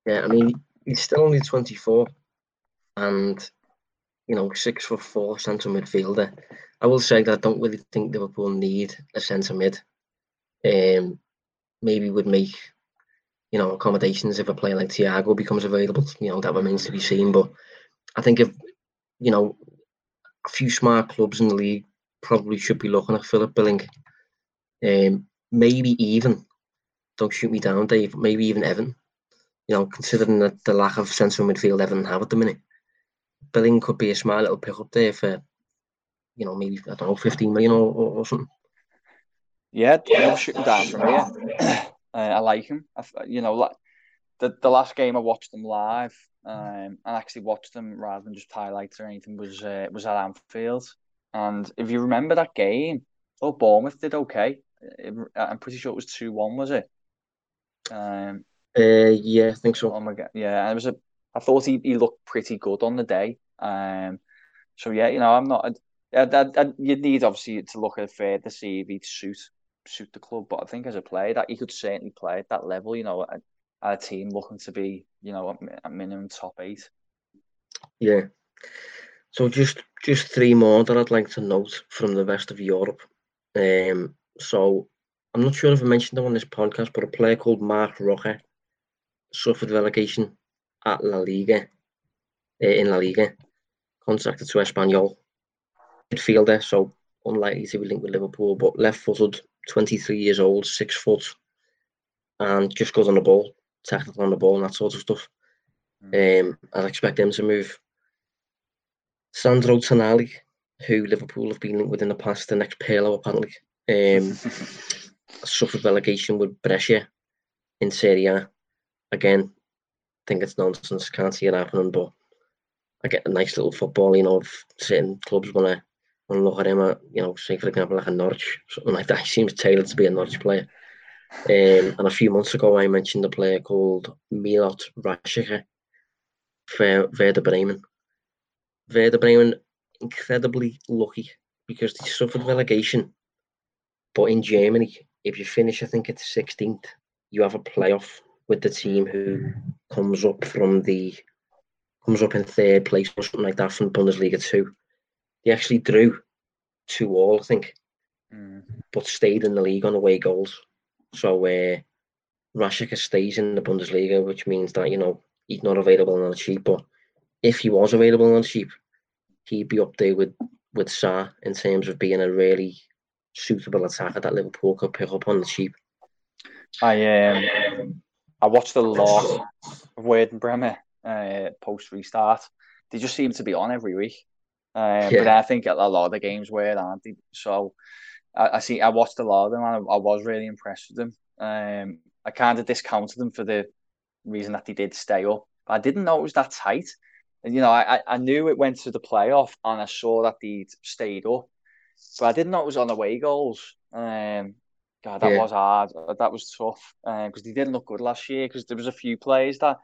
yeah, I mean, he's still only twenty-four, and you know, six foot four centre midfielder. I will say that I don't really think Liverpool need a centre mid. Um, maybe would make, you know, accommodations if a player like Thiago becomes available. You know, that remains to be seen. But I think if you know, a few smart clubs in the league probably should be looking at Philip Billing. Um, maybe even. Don't shoot me down, Dave. Maybe even Everton. You know, considering that the lack of central midfield Everton have at the minute, Billing could be a smart little pick up there for, you know, maybe I don't know, fifteen million or, or, or something. Yeah, yeah. Don't shoot me down from here. uh, I like him. I, you know, like the the last game I watched them live, um, I actually watched them rather than just highlights or anything. Was uh, was at Anfield, and if you remember that game, oh, Bournemouth did okay. It, I'm pretty sure it was two one, was it? Um. Uh. Yeah, I think so. Oh my god. Yeah, I was a. I thought he, he looked pretty good on the day. Um. So yeah, you know, I'm not. I, I, I, you'd need obviously to look at it to see if he'd suit suit the club. But I think as a player, that he could certainly play at that level. You know, at, at a team looking to be, you know, at minimum top eight. Yeah. So just just three more that I'd like to note from the rest of Europe. Um. So. I'm not sure if I mentioned them on this podcast, but a player called Mark Rocha suffered relegation at La Liga, uh, in La Liga, contracted to Espanyol. Midfielder, so unlikely to be linked with Liverpool, but left-footed, twenty-three years old, six foot, and just good on the ball, technical on the ball and that sort of stuff. Um, I'd expect him to move. Sandro Tonali, who Liverpool have been linked with in the past, the next Pirlo apparently. Um, suffered relegation with Brescia in Serie A. Again, I think it's nonsense. Can't see it happening, but I get a nice little football, you know, of certain clubs want to want to look at him at, you know, say for example like a Norwich, something like that. He seems tailored to be a Norwich player. Um, and a few months ago, I mentioned a player called Milot Rashica for Werder Bremen. Werder Bremen, incredibly lucky because they suffered relegation. But in Germany, if you finish, I think it's sixteenth, you have a playoff with the team who comes up from the comes up in third place or something like that from Bundesliga two. They actually drew two all, I think, mm. but stayed in the league on away goals. So uh, Rashica stays in the Bundesliga, which means that, you know, he's not available on the cheap. But if he was available on the cheap, he'd be up there with, with Sarr in terms of being a really suitable attacker that Liverpool could pick up on the cheap. I um, I watched a lot of Werder Bremen uh, post restart. They just seem to be on every week. Um, yeah. But I think a lot of the games were, aren't they? So I, I see. I watched a lot of them, and I, I was really impressed with them. Um, I kind of discounted them for the reason that they did stay up. But I didn't know it was that tight. And you know, I I knew it went to the playoff, and I saw that they'd stayed up. But I didn't know it was on away goals. Um, God, that yeah. was hard. That was tough because um, they didn't look good last year. Because there was a few players that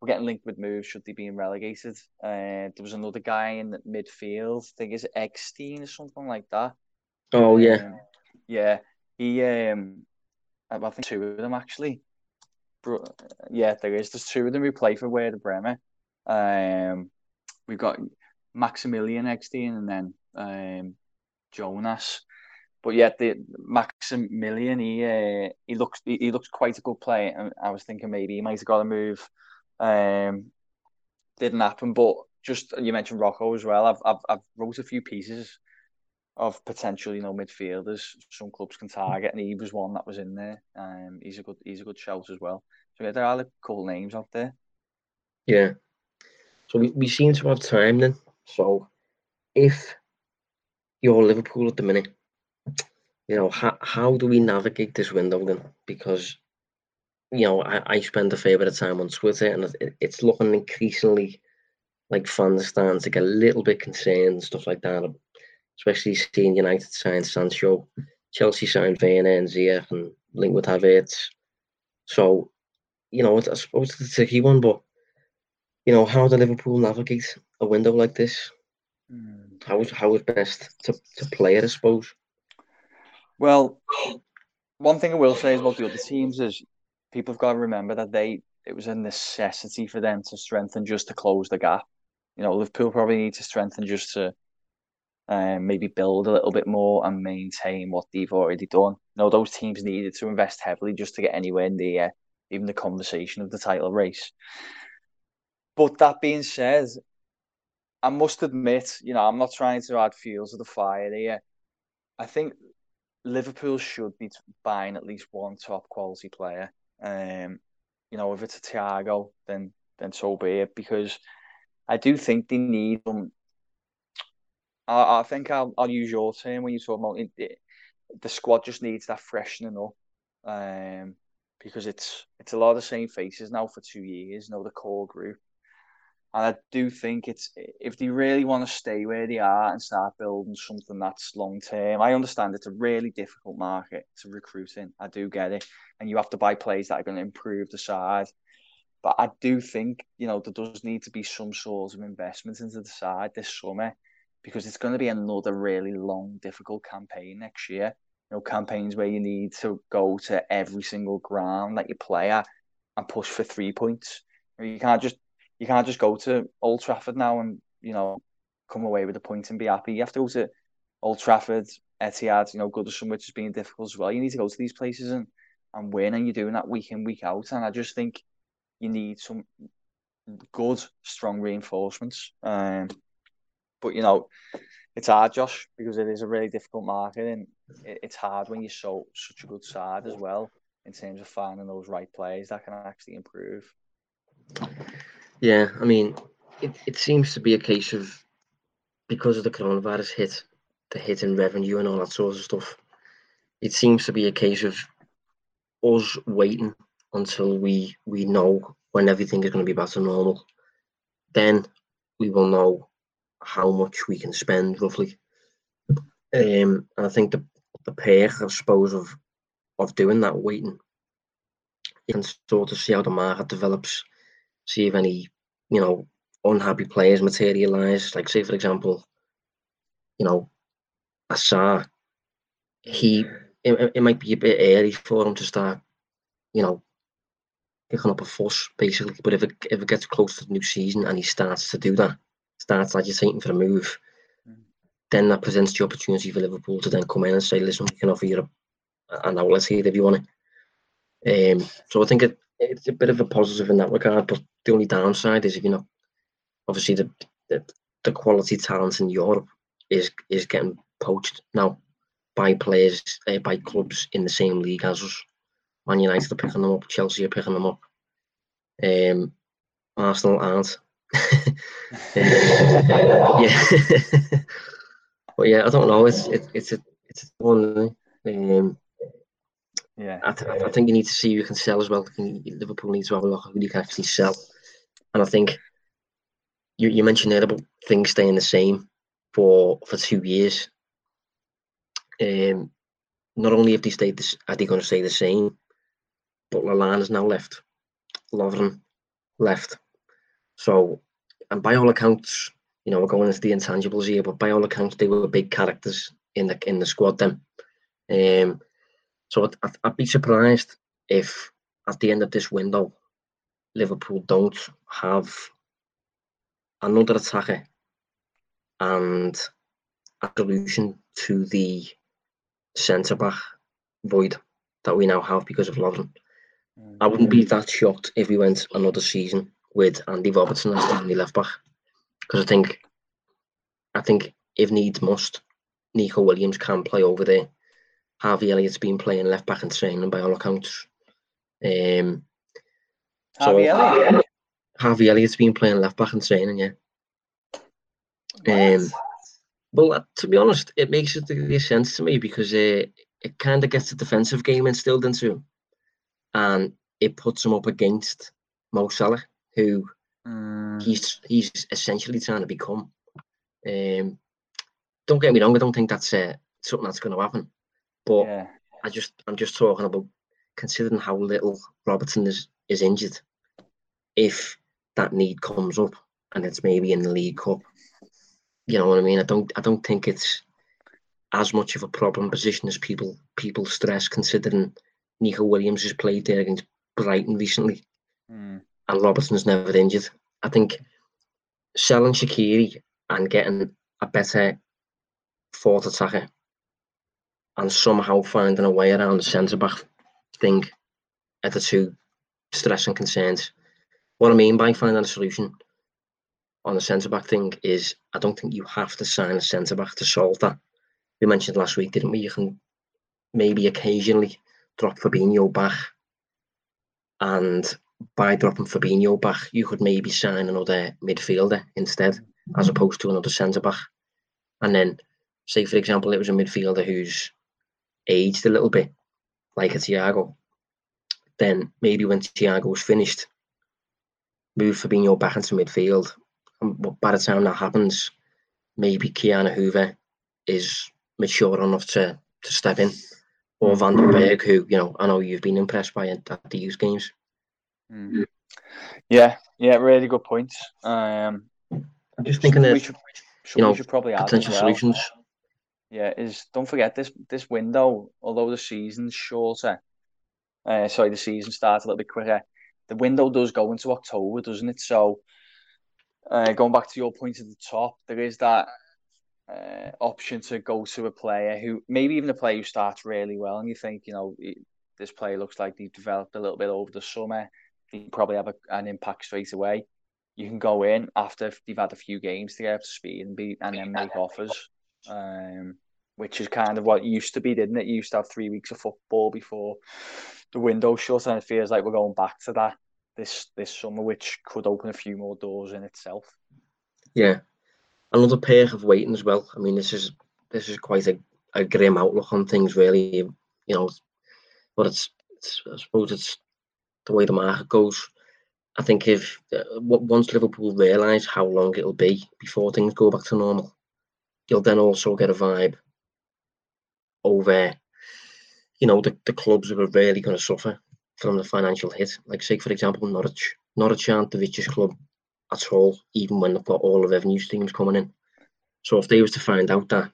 were getting linked with moves should they be relegated. Uh, there was another guy in midfield. I think it's Eggstein or something like that. Oh yeah, um, yeah. He, um, I think two of them actually. Yeah, there is. There's two of them who play for Werder Bremen. Um, we've got Maximilian Eggstein and then um. Jonas, but yet the Maximilian he uh, he looks he, he looks quite a good player, and I was thinking maybe he might have got a move. Um, didn't happen, but just you mentioned Rocco as well. I've I've I've wrote a few pieces of potential, you know, midfielders some clubs can target, and he was one that was in there. Um, he's a good he's a good shout as well. So yeah, there are a couple names out there. Yeah, so we we seem to have time then. So if you're Liverpool at the minute, you know, how, how do we navigate this window then? Because, you know, I, I spend a fair bit of time on Twitter, and it, it's looking increasingly like fans starting to get a little bit concerned, stuff like that, especially seeing United sign Sancho, Chelsea signed Werner and Ziyech and linked with Havertz. So, you know, it's, I suppose it's a tricky one, but, you know, how do Liverpool navigate a window like this? Mm. How is how is best to, to play it, I suppose? Well, one thing I will say is about the other teams is people have got to remember that they it was a necessity for them to strengthen just to close the gap. You know, Liverpool probably need to strengthen just to um, maybe build a little bit more and maintain what they've already done. You know, those teams needed to invest heavily just to get anywhere near uh, even the conversation of the title race. But that being said, I must admit, you know, I'm not trying to add fuel to the fire here. I think Liverpool should be buying at least one top quality player. Um, you know, if it's a Thiago, then then so be it. Because I do think they need them. I, I think I'll I'll use your term when you talk about it, it, the squad just needs that freshening up. Um, because it's it's a lot of the same faces now for two years. You know, the core group. And I do think it's if they really want to stay where they are and start building something that's long term. I understand it's a really difficult market to recruit in. I do get it, and you have to buy players that are going to improve the side. But I do think you know there does need to be some sort of investment into the side this summer because it's going to be another really long, difficult campaign next year. You know, campaigns where you need to go to every single ground that you play at and push for three points. You can't just You can't just go to Old Trafford now and, you know, come away with a point and be happy. You have to go to Old Trafford, Etihad, you know, Goodison, which has been difficult as well. You need to go to these places and, and win, and you're doing that week in, week out. And I just think you need some good, strong reinforcements. Um, but, you know, it's hard, Josh, because it is a really difficult market, and it, it's hard when you're so, such a good side as well in terms of finding those right players that can actually improve. Yeah, I mean, it, it seems to be a case of, because of the coronavirus hit, the hit in revenue and all that sort of stuff, it seems to be a case of us waiting until we, we know when everything is going to be back to normal. Then we will know how much we can spend roughly. Um, and I think the the perk, I suppose, of of doing that waiting, you can sort of see how the market develops, see if any, you know, unhappy players materialise. Like, say, for example, you know, Sarr, he it, it might be a bit early for him to start, you know, picking up a fuss, basically. But if it, if it gets close to the new season and he starts to do that, starts agitating for a move, mm-hmm. then that presents the opportunity for Liverpool to then come in and say, listen, we can offer you a, an outlet here if you want it. Um, so I think it, it's a bit of a positive in that regard, but the only downside is, if you know, obviously the, the the quality talent in Europe is is getting poached now by players, uh, by clubs in the same league as us. Man United are picking them up, Chelsea are picking them up, um, Arsenal aren't. um, yeah, but yeah, I don't know. It's it, it's a it's a one. Um, yeah, I, th- I think you need to see who can sell as well. Liverpool needs to have a look at who you can actually sell, and I think you you mentioned there about things staying the same for for two years. Um, not only have they stayed this, are they going to stay the same? But Lallana's has now left, Lovren left. So, and by all accounts, you know, we're going into the intangibles here, but by all accounts, they were big characters in the in the squad then. Um, so I'd, I'd be surprised if at the end of this window, Liverpool don't have another attacker and a solution to the centre-back void that we now have because of Lovren. Mm-hmm. I wouldn't be that shocked if we went another season with Andy Robertson as the left back, because I think, I think if needs must, Nico Williams can play over there. Harvey Elliott's been playing left back and training by all accounts. Um, Harvey so, Elliott. Harvey Elliott's been playing left back and training, yeah. Um, well, uh, to be honest, it makes a degree of sense to me because uh, it kind of gets the defensive game instilled into him, and it puts him up against Mo Salah, who mm. he's he's essentially trying to become. Um, don't get me wrong, I don't think that's uh, something that's going to happen. But yeah. I just I'm just talking about considering how little Robertson is, is injured. If that need comes up, and it's maybe in the League Cup, you know what I mean. I don't I don't think it's as much of a problem position as people people stress. Considering Nico Williams has played there against Brighton recently. Mm. And Robertson's never injured. I think selling Shaqiri and getting a better fourth attacker and somehow finding a way around the centre-back thing are the two stress and concerns. What I mean by finding a solution on the centre-back thing is I don't think you have to sign a centre-back to solve that. We mentioned last week, didn't we? You can maybe occasionally drop Fabinho back, and by dropping Fabinho back, you could maybe sign another midfielder instead, as opposed to another centre-back. And then, say, for example, it was a midfielder who's aged a little bit, like a Thiago. Then maybe when Thiago's finished, move Fabinho back into midfield. And by the time that happens, maybe Kiana Hoover is mature enough to, to step in. Or Van den Berg, who, you know, I know you've been impressed by at the youth games. Mm. Yeah, yeah, really good point. Um, I'm just thinking that we should, you know, we should probably add potential well, solutions. Yeah, is don't forget this this window. Although the season's shorter, uh, sorry, the season starts a little bit quicker. The window does go into October, doesn't it? So, uh, going back to your point at the top, there is that uh, option to go to a player who maybe even a player who starts really well, and you think, you know, it, this player looks like they've developed a little bit over the summer. They probably have a, an impact straight away. You can go in after they've had a few games to get up to speed and be, and then make offers, um, which is kind of what it used to be, didn't it? You used to have three weeks of football before the window shut, and it feels like we're going back to that this this summer, which could open a few more doors in itself. Yeah, another pair of waiting as well. I mean, this is this is quite a, a grim outlook on things, really. You know, but it's, it's I suppose it's the way the market goes, I think if uh, once Liverpool realise how long it'll be before things go back to normal, you'll then also get a vibe over, you know, the, the clubs that are really going to suffer from the financial hit. Like, say, for example, Norwich. Norwich aren't the richest club at all, even when they've got all the revenue streams coming in. So if they was to find out that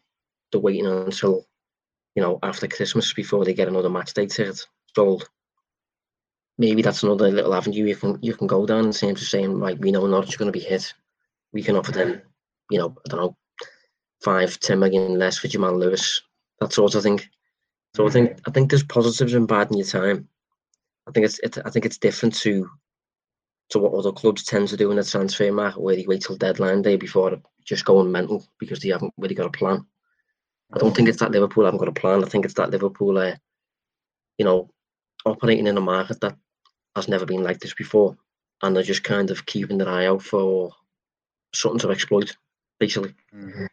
they're waiting until, you know, after Christmas before they get another match day ticket sold, maybe that's another little avenue you can you can go down in terms of saying, right, we know Norwich are going to be hit. We can offer them, you know, I don't know, five, ten million less for Jamal Lewis, that sort of thing. So I think I think there's positives and bad in your time. I think it's it, I think it's different to to what other clubs tend to do in the transfer market, where they wait till deadline day before just going mental because they haven't really got a plan. I don't think it's that Liverpool haven't got a plan. I think it's that Liverpool, uh, you know, operating in a market that has never been like this before, and they're just kind of keeping their eye out for something to exploit, basically. Mm-hmm.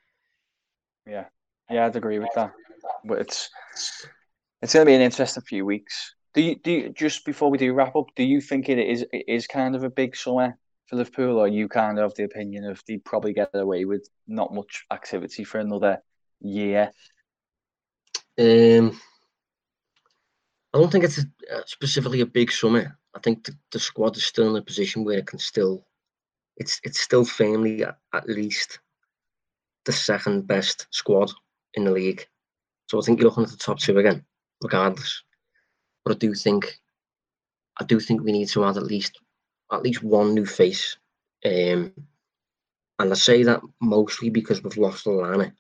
Yeah, yeah, I'd agree with that. But it's it's going to be an interesting few weeks. Do you do you, just before we do wrap up, do you think it is it is kind of a big summer for Liverpool, or are you kind of the opinion of they probably get away with not much activity for another year? Um, I don't think it's a, specifically a big summer. I think the, the squad is still in a position where it can still, it's it's still firmly at, at least the second best squad in the league. So I think you're looking at the top two again, regardless. But I do think, I do think we need to add at least, at least one new face. Um, and I say that mostly because we've lost Lallana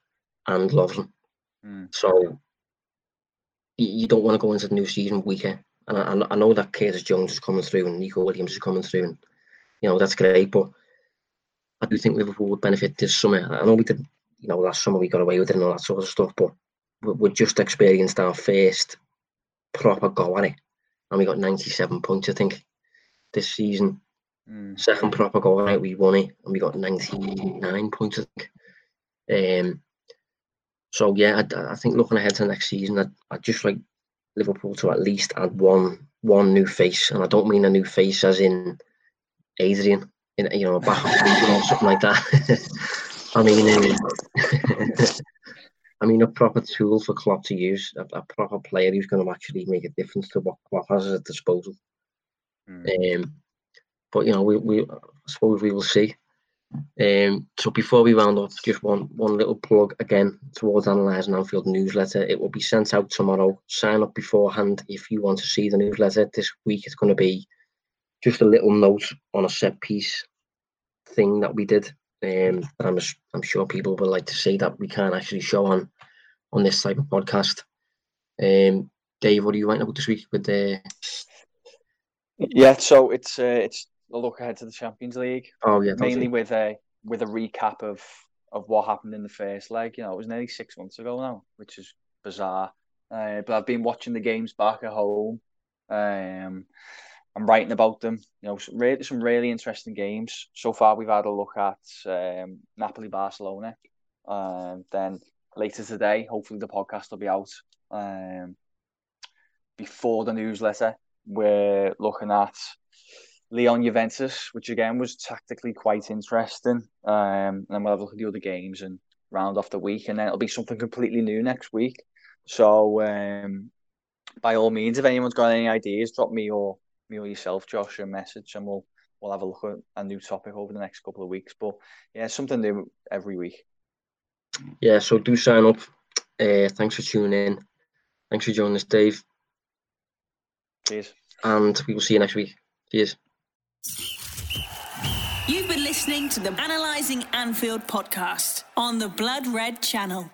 and Lovren. Mm. So you don't want to go into the new season weaker. And I, I know that Curtis Jones is coming through and Nico Williams is coming through, and you know that's great. But I do think Liverpool would benefit this summer. I know we did, you know, last summer we got away with it and all that sort of stuff, but we just experienced our first proper go at it, and we got ninety-seven points, I think, this season. Mm. Second proper go at it, we won it, and we got ninety-nine points, I think. Um. So yeah, I, I think looking ahead to next season, I'd, I'd just like Liverpool to at least add one one new face, and I don't mean a new face as in Adrian, in, you know, a back or something like that. I mean, um, I mean a proper tool for Klopp to use, a, a proper player who's going to actually make a difference to what Klopp has at his disposal. Mm. Um, but you know, we we I suppose we will see. Um, so before we round up, just one one little plug again towards Analyzing Anfield newsletter. It will be sent out tomorrow. Sign up beforehand if you want to see the newsletter. This week it's going to be just a little note on a set piece thing that we did. Um, I'm I'm sure people will like to see that we can't actually show on on this type of podcast. Um, Dave, what are you writing about this week with the? Yeah, so it's uh, it's. A look ahead to the Champions League. Oh yeah, mainly with a with a recap of, of what happened in the first leg. You know, it was nearly six months ago now, which is bizarre. Uh, but I've been watching the games back at home. Um, I'm writing about them. You know, some really, some really interesting games so far. We've had a look at um, Napoli, Barcelona, and then later today, hopefully the podcast will be out. Um, before the newsletter, we're looking at Leon Juventus, which again was tactically quite interesting. Um, and then we'll have a look at the other games and round off the week. And then it'll be something completely new next week. So, um, by all means, if anyone's got any ideas, drop me or me or yourself, Josh, a message, and we'll we'll have a look at a new topic over the next couple of weeks. But yeah, something new every week. Yeah, so do sign up. Uh, thanks for tuning in. Thanks for joining us, Dave. Cheers. And we will see you next week. Cheers. You've been listening to the Analyzing Anfield podcast on the Blood Red channel.